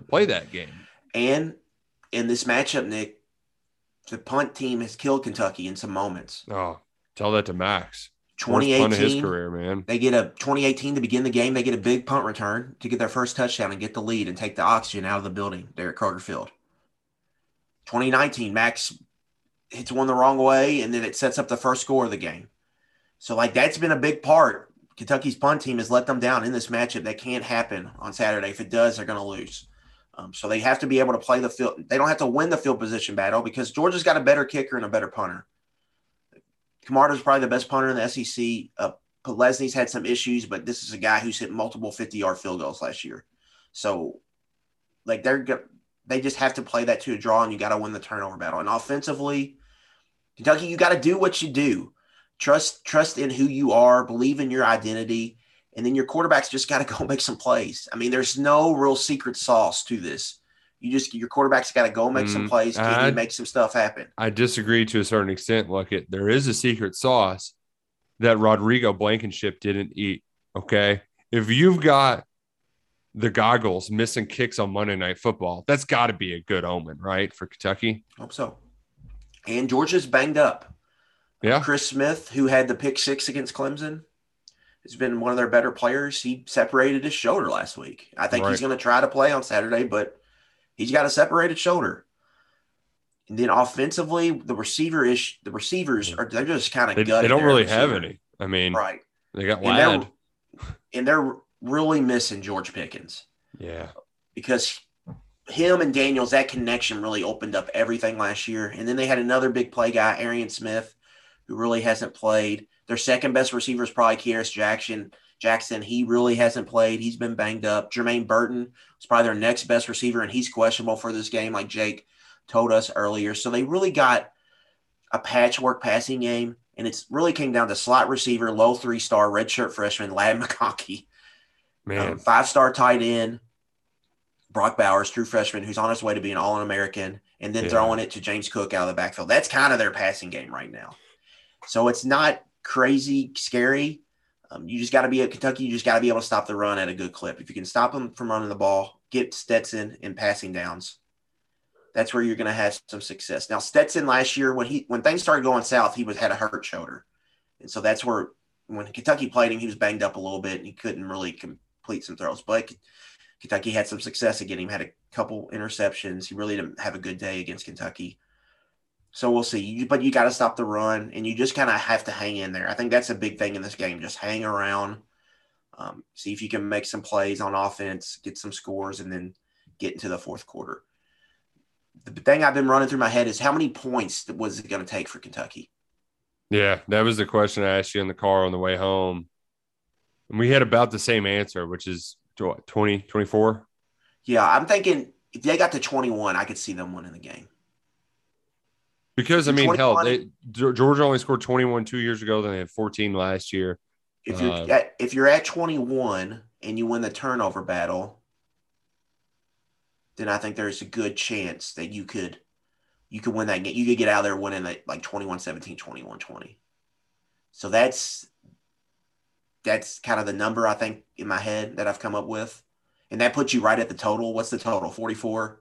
play that game. And in this matchup, Nick, the punt team has killed Kentucky in some moments. Oh, tell that to Max. 2018, worst punt of his career, man. They get a 2018 to begin the game. They get a big punt return to get their first touchdown and get the lead and take the oxygen out of the building there at Kroger Field. 2019, Max hits one the wrong way, and then it sets up the first score of the game. So, like, that's been a big part. Kentucky's punt team has let them down in this matchup. That can't happen on Saturday. If it does, they're going to lose. So they have to be able to play the field. They don't have to win the field position battle, because Georgia's got a better kicker and a better punter. Camardo's probably the best punter in the SEC. Pelesny's had some issues, but this is a guy who's hit multiple 50-yard field goals last year. So, like, they just have to play that to a draw, and you got to win the turnover battle. And offensively, Kentucky, you got to do what you do. Trust in who you are. Believe in your identity. And then your quarterback's just got to go make some plays. I mean, there's no real secret sauce to this. Your quarterback's got to go make some plays. Can he make some stuff happen? I disagree to a certain extent, Luckett. There is a secret sauce that Rodrigo Blankenship didn't eat, okay? If you've got the goggles missing kicks on Monday Night Football, that's got to be a good omen, right, for Kentucky? Hope so. And Georgia's banged up. Yeah. Chris Smith, who had the pick six against Clemson, has been one of their better players. He separated his shoulder last week. I think he's going to try to play on Saturday, but he's got a separated shoulder. And then offensively, the receivers are they're just kind of gutted. They don't really have any. I mean, they got Lad. And they're really missing George Pickens. Yeah. Because him and Daniels, that connection really opened up everything last year. And then they had another big play guy, Arian Smith, who really hasn't played. Their second best receiver is probably Kiaris Jackson. He really hasn't played. He's been banged up. Jermaine Burton is probably their next best receiver, and he's questionable for this game, like Jake told us earlier. So they really got a patchwork passing game, and it's really came down to slot receiver, low three-star redshirt freshman Lad McConkey, five-star tight end Brock Bowers, true freshman, who's on his way to being All-American, and then throwing it to James Cook out of the backfield. That's kind of their passing game right now. So it's not crazy scary. You just got to be at Kentucky. You just got to be able to stop the run at a good clip. If you can stop them from running the ball, get Stetson in passing downs, that's where you're going to have some success. Now, Stetson last year, when things started going south, he had a hurt shoulder. And so that's where when Kentucky played him, he was banged up a little bit and he couldn't really complete some throws. But Kentucky had some success against him, had a couple interceptions. He really didn't have a good day against Kentucky. So we'll see. But you got to stop the run, and you just kind of have to hang in there. I think that's a big thing in this game. Just hang around, see if you can make some plays on offense, get some scores, and then get into the fourth quarter. The thing I've been running through my head is how many points was it going to take for Kentucky? Yeah, that was the question I asked you in the car on the way home. And we had about the same answer, which is 20, 24? Yeah, I'm thinking if they got to 21, I could see them winning the game. Because, I mean, hell, Georgia only scored 21 2 years ago. Then they had 14 last year. If you're at 21 and you win the turnover battle, then I think there's a good chance that you could win that game. You could get out of there winning like 21-17, 21-20. So that's kind of the number I think in my head that I've come up with. And that puts you right at the total. What's the total? 44?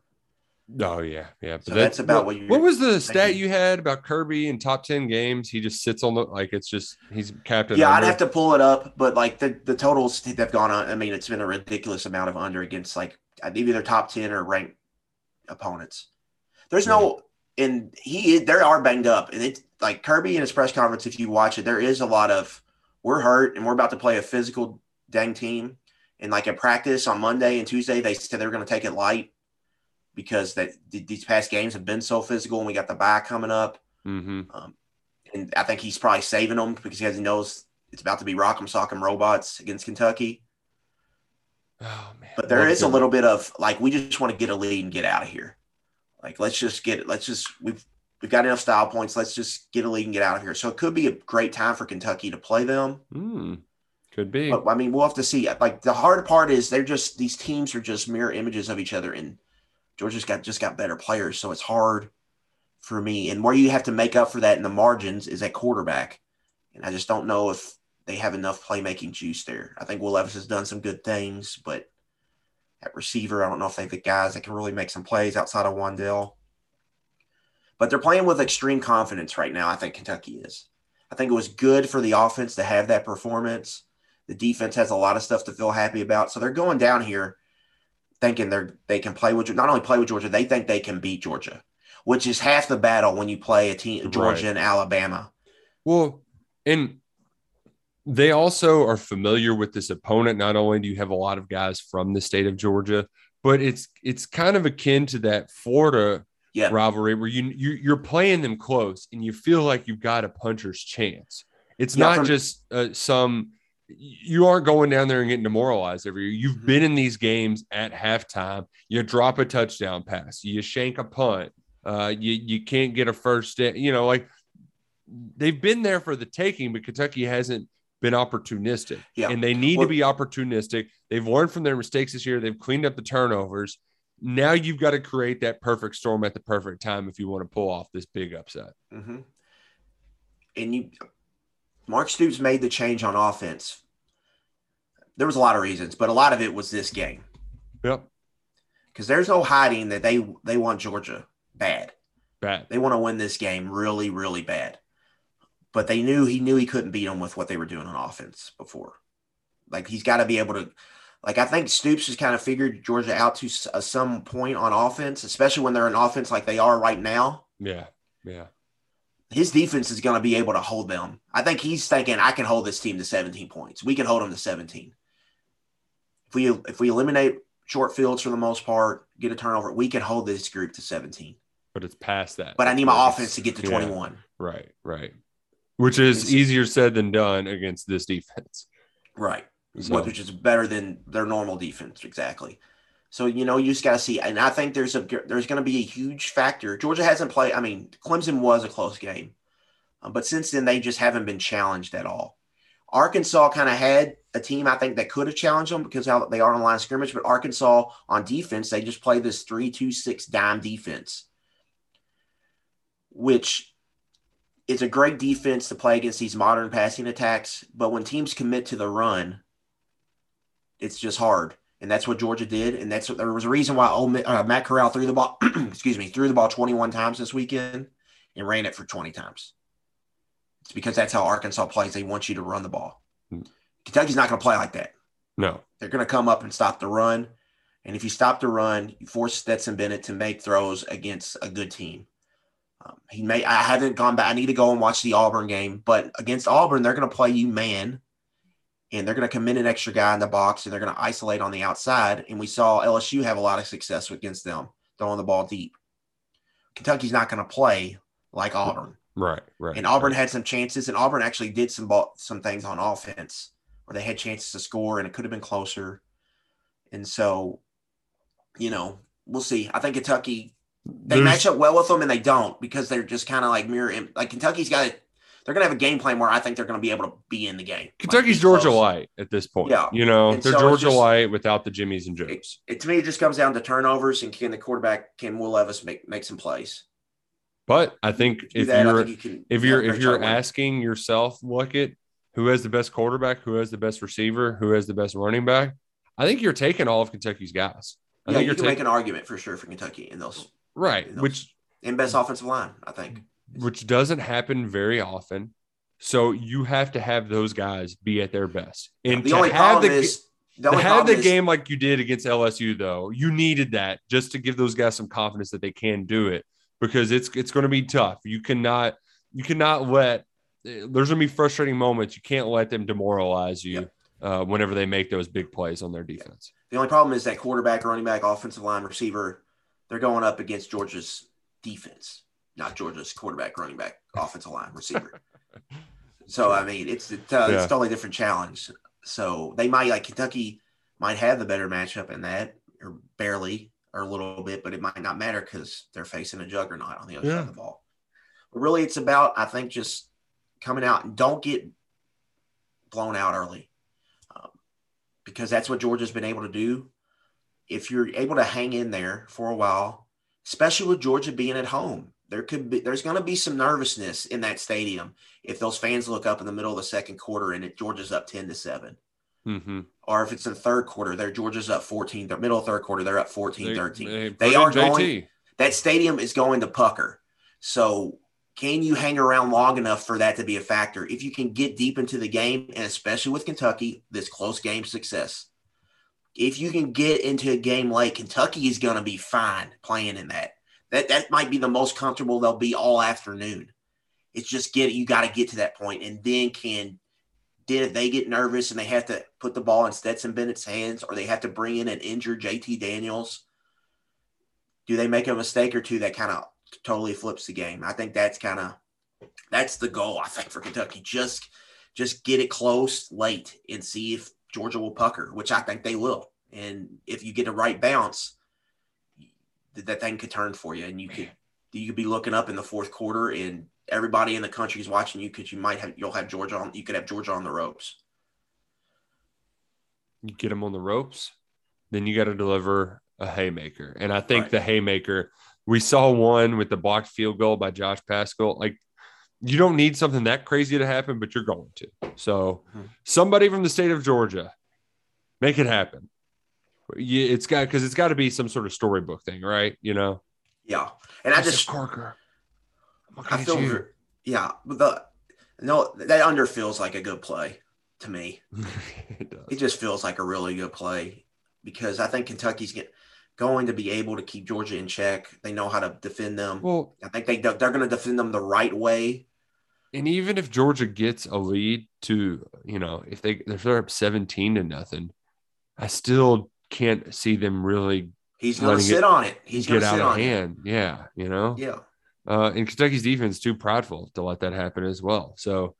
Oh, yeah. Yeah. But so that's about what you – What was the stat you had about Kirby in top 10 games? He just sits on the – like it's just – he's capped at under. Yeah, I'd have to pull it up. But, like, the totals that have gone on – I mean, it's been a ridiculous amount of under against, like, either top 10 or ranked opponents. There's no – and they are banged up. And it's like Kirby in his press conference, if you watch it, there is a lot of we're hurt and we're about to play a physical dang team. And, like, in practice on Monday and Tuesday, they said they were going to take it light because these past games have been so physical and we got the bye coming up. Mm-hmm. And I think he's probably saving them because he knows it's about to be rock'em, sock'em robots against Kentucky. Oh, man. But there is a little bit of like we just want to get a lead and get out of here. Like let's just get it. Let's just we've got enough style points. Let's just get a lead and get out of here. So it could be a great time for Kentucky to play them. Could be. But, I mean, we'll have to see. Like the hard part is these teams are just mirror images of each other, and Georgia's got better players, so it's hard for me. And where you have to make up for that in the margins is at quarterback, and I just don't know if they have enough playmaking juice there. I think Will Levis has done some good things, but at receiver, I don't know if they have the guys that can really make some plays outside of Wan'Dale. But they're playing with extreme confidence right now, I think Kentucky is. I think it was good for the offense to have that performance. The defense has a lot of stuff to feel happy about. So they're going down here thinking they can play with – not only play with Georgia, they think they can beat Georgia, which is half the battle when you play a team – Georgia and Alabama. Well, and – they also are familiar with this opponent. Not only do you have a lot of guys from the state of Georgia, but it's kind of akin to that Florida rivalry where you're playing them close and you feel like you've got a puncher's chance. It's not just you aren't going down there and getting demoralized every year. You've been in these games at halftime. You drop a touchdown pass. You shank a punt. You can't get a first down. You know, like they've been there for the taking, but Kentucky hasn't been opportunistic, and they need to be opportunistic. They've learned from their mistakes this year. They've cleaned up the turnovers. Now you've got to create that perfect storm at the perfect time if you want to pull off this big upset. Mm-hmm. And Mark Stoops made the change on offense. There was a lot of reasons, but a lot of it was this game. Yep. Because there's no hiding that they want Georgia bad. They want to win this game really, really bad. but they knew he couldn't beat them with what they were doing on offense before. Like, he's got to be able to, like, I think Stoops has kind of figured Georgia out to some point on offense, especially when they're in offense like they are right now. Yeah, yeah. His defense is going to be able to hold them. I think he's thinking, I can hold this team to 17 points. We can hold them to 17. If we eliminate short fields for the most part, get a turnover, we can hold this group to 17. But it's past that. But I need my offense to get to 21. Right, right. Which is easier said than done against this defense. Right. So. Which is better than their normal defense, exactly. So, you know, you just got to see. And I think there's going to be a huge factor. Georgia hasn't played – I mean, Clemson was a close game. But since then, they just haven't been challenged at all. Arkansas kind of had a team, I think, that could have challenged them because how they are on the line of scrimmage. But Arkansas on defense, they just play this 3-2-6 dime defense, which is a great defense to play against these modern passing attacks. But when teams commit to the run, it's just hard. And that's what Georgia did. And that's what there was a reason why Matt Corral threw the ball, threw the ball 21 times this weekend and ran it for 20 times. It's because that's how Arkansas plays. They want you to run the ball. Kentucky's not going to play like that. No. They're going to come up and stop the run. And if you stop the run, you force Stetson Bennett to make throws against a good team. I haven't gone back. I need to go and watch the Auburn game. But against Auburn, they're going to play you man. And they're going to commit an extra guy in the box, and they're going to isolate on the outside. And we saw LSU have a lot of success against them, throwing the ball deep. Kentucky's not going to play like Auburn. Right, right. And Auburn had some chances, and Auburn actually did some things on offense where they had chances to score, and it could have been closer. And so, you know, we'll see. I think Kentucky, they match up well with them, and they don't because they're just kind of like mirror – like Kentucky's got to – they're going to have a game plan where I think they're going to be able to be in the game. Kentucky's like, Georgia Light at this point. Yeah. You know, and they're so Georgia Light without the Jimmies and Joes. To me, it just comes down to turnovers and can Will Levis make some plays. But I think if you're asking yourself, Luckett, who has the best quarterback, who has the best receiver, who has the best running back, I think you're taking all of Kentucky's guys. I think you can make an argument for sure for Kentucky in those. Right. And best offensive line, I think. Which doesn't happen very often. So you have to have those guys be at their best. And the only problem is to have the game like you did against LSU, though, you needed that just to give those guys some confidence that they can do it because it's going to be tough. You cannot let – there's going to be frustrating moments. You can't let them demoralize you whenever they make those big plays on their defense. The only problem is that quarterback, running back, offensive line, receiver, they're going up against Georgia's defense. Not Georgia's quarterback, running back, offensive line, receiver. So, I mean, it's a totally different challenge. So, they might – like Kentucky might have the better matchup in that or barely or a little bit, but it might not matter because they're facing a juggernaut on the other side of the ball. But really, it's about, I think, just coming out and don't get blown out early because that's what Georgia's been able to do. If you're able to hang in there for a while, especially with Georgia being at home, there's going to be some nervousness in that stadium if those fans look up in the middle of the second quarter and Georgia's up 10-7, or if it's in the third quarter, Georgia's up 14. The middle of third quarter, they're up 14-13. They are going. That stadium is going to pucker. So, can you hang around long enough for that to be a factor? If you can get deep into the game, and especially with Kentucky, this close game success. If you can get into a game late, Kentucky is going to be fine playing in that. That might be the most comfortable they'll be all afternoon. It's just you got to get to that point, and then if they get nervous and they have to put the ball in Stetson Bennett's hands, or they have to bring in an injured JT Daniels, do they make a mistake or two that kind of totally flips the game? I think that's the goal. I think for Kentucky, just get it close late and see if Georgia will pucker, which I think they will. And if you get the right bounce, that thing could turn for you, and you could be looking up in the fourth quarter, and everybody in the country is watching you because you could have Georgia on the ropes. You get them on the ropes, then you got to deliver a haymaker, and I think the haymaker we saw one with the blocked field goal by Josh Paschal. Like, you don't need something that crazy to happen, but you're going to. So somebody from the state of Georgia, make it happen. It's got to be some sort of storybook thing, right? You know? Yeah. And I just – Parker. I feel – yeah. The No, that under feels like a good play to me. It does. It just feels like a really good play because I think Kentucky's going to be able to keep Georgia in check. They know how to defend them. Well, I think they're going to defend them the right way. And even if Georgia gets a lead to, you know, if they're up 17-0, I still can't see them really. He's going to sit on it. He's going to get out of hand. Yeah, you know. Yeah. And Kentucky's defense is too prideful to let that happen as well. So,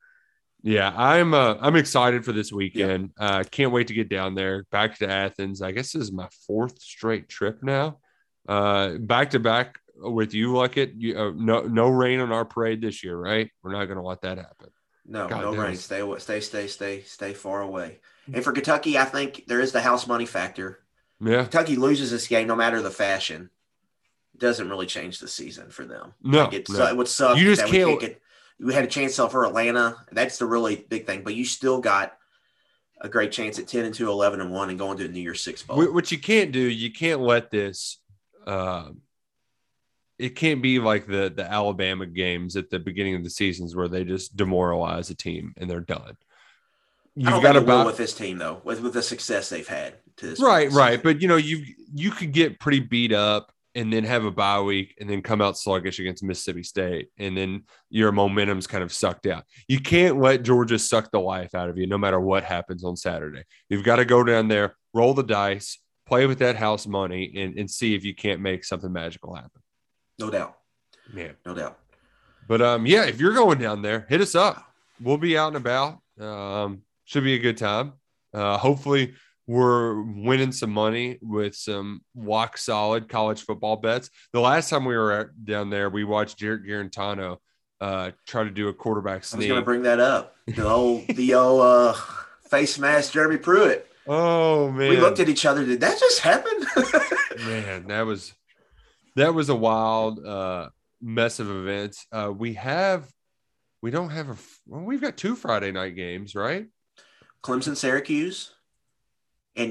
yeah, I'm excited for this weekend. Yeah. Can't wait to get down there. Back to Athens. I guess this is my fourth straight trip now. Back to back with you, Luckett. No rain on our parade this year, right? We're not going to let that happen. No, God, no rain. Stay far away. And for Kentucky, I think there is the house money factor. Yeah, Kentucky loses this game no matter the fashion. Doesn't really change the season for them. No, like it would suck. You just can't. We had a chance for Atlanta. That's the really big thing. But you still got a great chance at 10-2, 11-1, and going to the New Year's Six Bowl. What you can't do, you can't let this. It can't be like the Alabama games at the beginning of the seasons where they just demoralize a team and they're done. You've got to deal with this team though, with the success they've had to this point. Right. But you know, you could get pretty beat up and then have a bye week and then come out sluggish against Mississippi State. And then your momentum's kind of sucked out. You can't let Georgia suck the life out of you no matter what happens on Saturday. You've got to go down there, roll the dice, play with that house money, and see if you can't make something magical happen. No doubt. Yeah. No doubt. But, yeah, if you're going down there, hit us up. We'll be out and about. Should be a good time. Hopefully – we're winning some money with some rock solid college football bets. The last time we were down there, we watched Jared Garantano try to do a quarterback sneak. I was going to bring that up. The old face mask Jeremy Pruitt. Oh man, we looked at each other. Did that just happen? Man, that was a wild mess of events. We've got two Friday night games, right? Clemson, Syracuse. And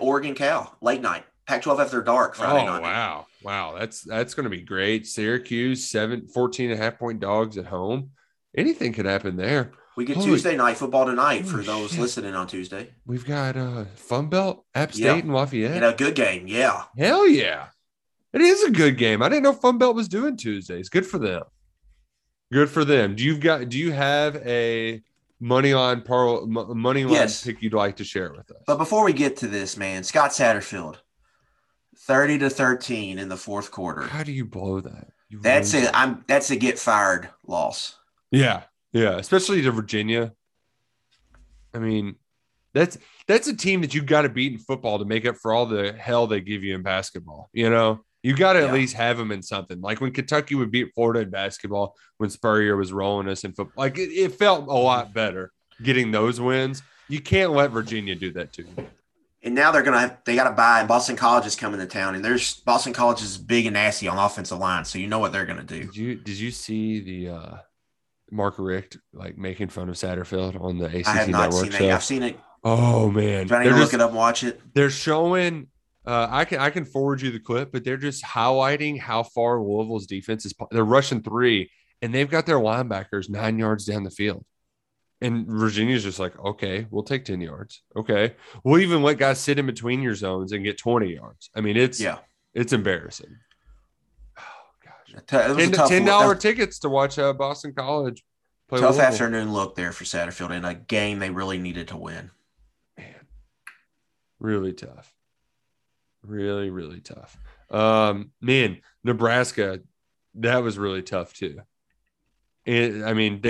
Oregon, Cal, late night, Pac-12 after dark, Friday night. Oh, wow. That's going to be great. Syracuse, 14.5-point dogs at home. Anything could happen there. We get Tuesday night football tonight for those listening on Tuesday. We've got Fun Belt, App State, and Lafayette. And a good game, yeah. Hell yeah. It is a good game. I didn't know Fun Belt was doing Tuesdays. Good for them. Good for them. Do you have a – money line yes. pick you'd like to share with us? But before we get to this, man, Scott Satterfield, 30-13 in the fourth quarter. How do you blow that? That's a get fired loss. Yeah, especially to Virginia. I mean, that's a team that you've got to beat in football to make up for all the hell they give you in basketball. You know, you got to at least have them in something. Like when Kentucky would beat Florida in basketball, when Spurrier was rolling us in football, like it felt a lot better getting those wins. You can't let Virginia do that to you. And now they got to buy. And Boston College is coming to town, and Boston College is big and nasty on offensive line, so you know what they're going to do. Did you see the Mark Richt like making fun of Satterfield on the ACC Network? I have not seen it. I've seen it. Oh man, trying to look it up, and watch it. They're showing. I can forward you the clip, but they're just highlighting how far Louisville's defense is. They're rushing three, and they've got their linebackers 9 yards down the field. And Virginia's just like, okay, we'll take 10 yards. Okay. We'll even let guys sit in between your zones and get 20 yards. I mean, it's embarrassing. Oh, gosh. $10 tickets to watch Boston College play Louisville. Tough afternoon look there for Satterfield in a game they really needed to win. Man, really tough. Really, really tough. Man, Nebraska, that was really tough too. And I mean,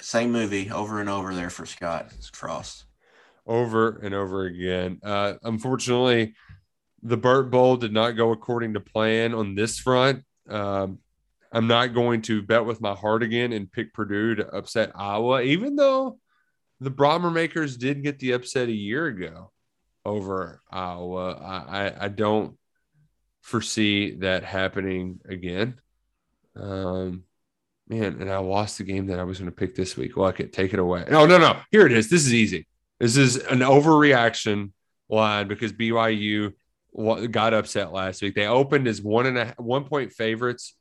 same movie over and over there for Scott Frost. Over and over again. Unfortunately, the Burt Bowl did not go according to plan on this front. I'm not going to bet with my heart again and pick Purdue to upset Iowa, even though the Bombermakers did get the upset a year ago over Iowa. I don't foresee that happening again. Man, and I lost the game that I was going to pick this week. Well, I could take it away. No. Here it is. This is easy. This is an overreaction line because BYU got upset last week. They opened as 1.5 1-point favorites.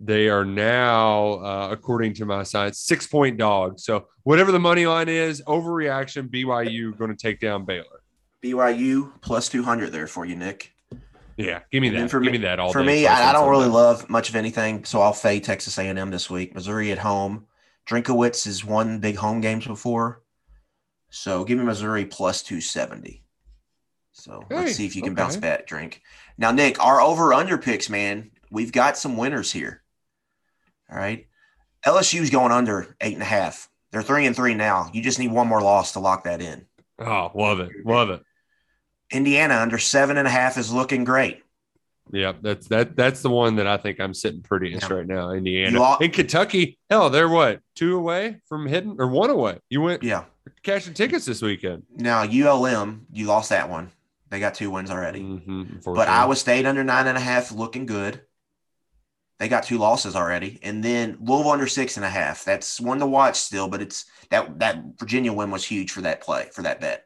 They are now, according to my sites, 6-point dog. So whatever the money line is, overreaction, BYU going to take down Baylor. BYU plus 200 there for you, Nick. Yeah, give me that. Give me that all day. For me, I don't really love much of anything, so I'll fade Texas A&M this week. Missouri at home. Drinkowitz has won big home games before. So give me Missouri plus 270. So let's see if you can bounce back, Drink. Now, Nick, our over-under picks, man, we've got some winners here. All right. LSU's going under 8.5. They're 3-3 now. You just need one more loss to lock that in. Oh, love it. Love it. Indiana under 7.5 is looking great. Yeah, that's the one that I think I'm sitting pretty in right now, Indiana. In Kentucky, hell, they're what, 2 away from hitting or 1 away? You went cashing tickets this weekend. Now, ULM, you lost that one. They got 2 wins already. Mm-hmm, but Iowa State under 9.5 looking good. They got 2 losses already. And then Louisville under 6.5. That's one to watch still, but it's that Virginia win was huge for that play, for that bet.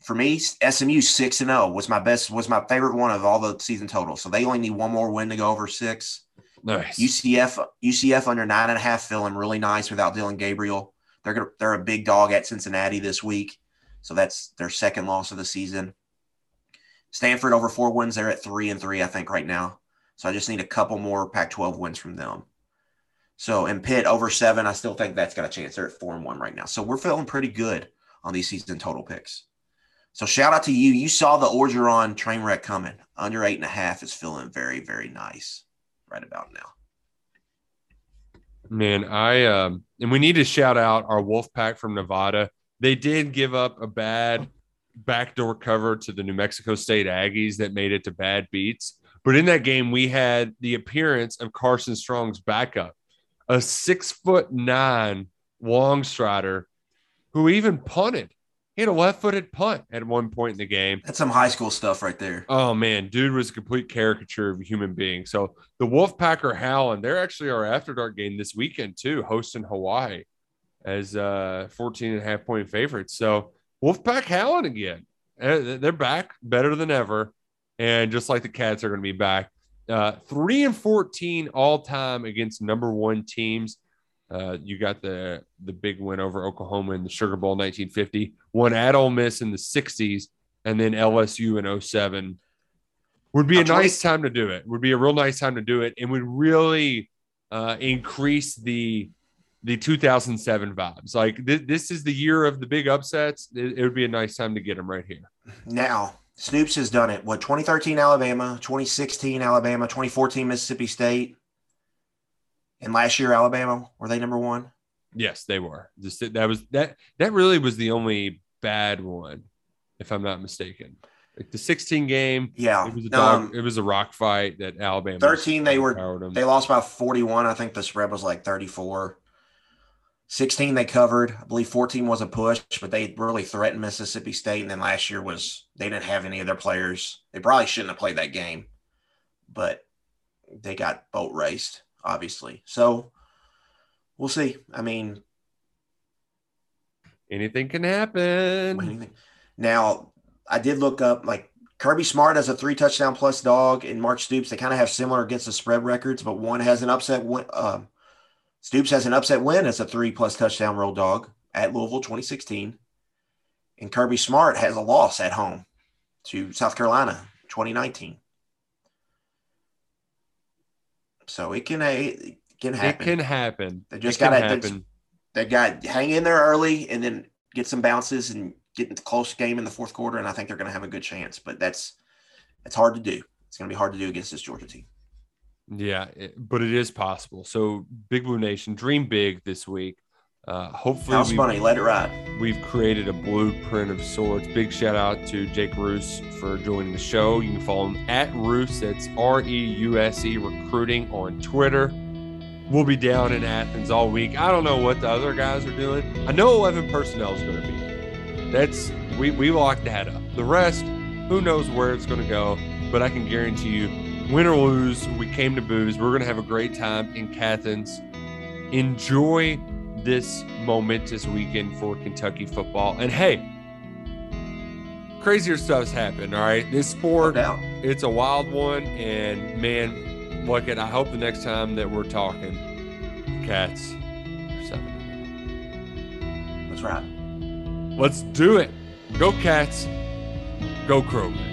For me, SMU 6-0 was my favorite one of all the season totals. So they only need one more win to go over 6. Nice. UCF under 9.5 feeling really nice without Dylan Gabriel. They're a big dog at Cincinnati this week. So that's their second loss of the season. Stanford over 4 wins. They're at 3-3, I think, right now. So I just need a couple more Pac-12 wins from them. So in Pitt over 7, I still think that's got a chance. They're at 4-1 right now. So we're feeling pretty good on these season total picks. So shout out to you. You saw the Orgeron train wreck coming. Under 8.5 is feeling very, very nice right about now. Man, and we need to shout out our Wolfpack from Nevada. They did give up a bad backdoor cover to the New Mexico State Aggies that made it to bad beats. But in that game, we had the appearance of Carson Strong's backup, a 6'9" long strider who even punted. He had a left-footed punt at one point in the game. That's some high school stuff right there. Oh, man. Dude was a complete caricature of a human being. So the Wolfpack are howling. They're actually our After Dark game this weekend, too, hosting Hawaii as 14.5-point favorites. So Wolfpack howling again. They're back better than ever. And just like the Cats are going to be back. 3-14 all-time against number 1 teams. You got the big win over Oklahoma in the Sugar Bowl 1950, one at Ole Miss in the 60s, and then LSU in 07. Would be a nice time to do it. Would be a real nice time to do it, and would really increase the 2007 vibes. Like, this is the year of the big upsets. It would be a nice time to get them right here. Now, Snoops has done it. What, 2013 Alabama, 2016 Alabama, 2014 Mississippi State. And last year, Alabama, were they number 1? Yes, they were. That really was the only bad one, if I'm not mistaken. Like the 16 game, it was a dog. It was a rock fight that Alabama. 13, they lost by 41. I think the spread was like 34. 16, they covered. I believe 14 was a push, but they really threatened Mississippi State. And then last year they didn't have any of their players. They probably shouldn't have played that game, but they got boat raced. Obviously. So we'll see. I mean, anything can happen. Now, I did look up, like, Kirby Smart has a 3-touchdown-plus dog, and Mark Stoops, they kind of have similar against the spread records, but one has an upset win. Stoops has an upset win as a 3+ touchdown road dog at Louisville 2016. And Kirby Smart has a loss at home to South Carolina 2019. So it can happen. It can happen. They just got to hang in there early and then get some bounces and get into the close game in the fourth quarter, and I think they're going to have a good chance. But that's hard to do. It's going to be hard to do against this Georgia team. Yeah, but it is possible. So Big Blue Nation, dream big this week. Hopefully, that was funny. Let it ride. We've created a blueprint of sorts. Big shout out to Jake Reuse for joining the show. You can follow him at Reuse. That's REUSE Recruiting on Twitter. We'll be down in Athens all week. I don't know what the other guys are doing. I know 11 personnel is going to be. That's we locked that up. The rest, who knows where it's going to go? But I can guarantee you, win or lose, we came to booze. We're going to have a great time in Athens. Enjoy this momentous weekend for Kentucky football. And hey, crazier stuff's happened, all right? This sport, it's a wild one, and man, Look, and I hope the next time that we're talking, Cats are 7. That's right. Let's do it. Go Cats. Go Kroger.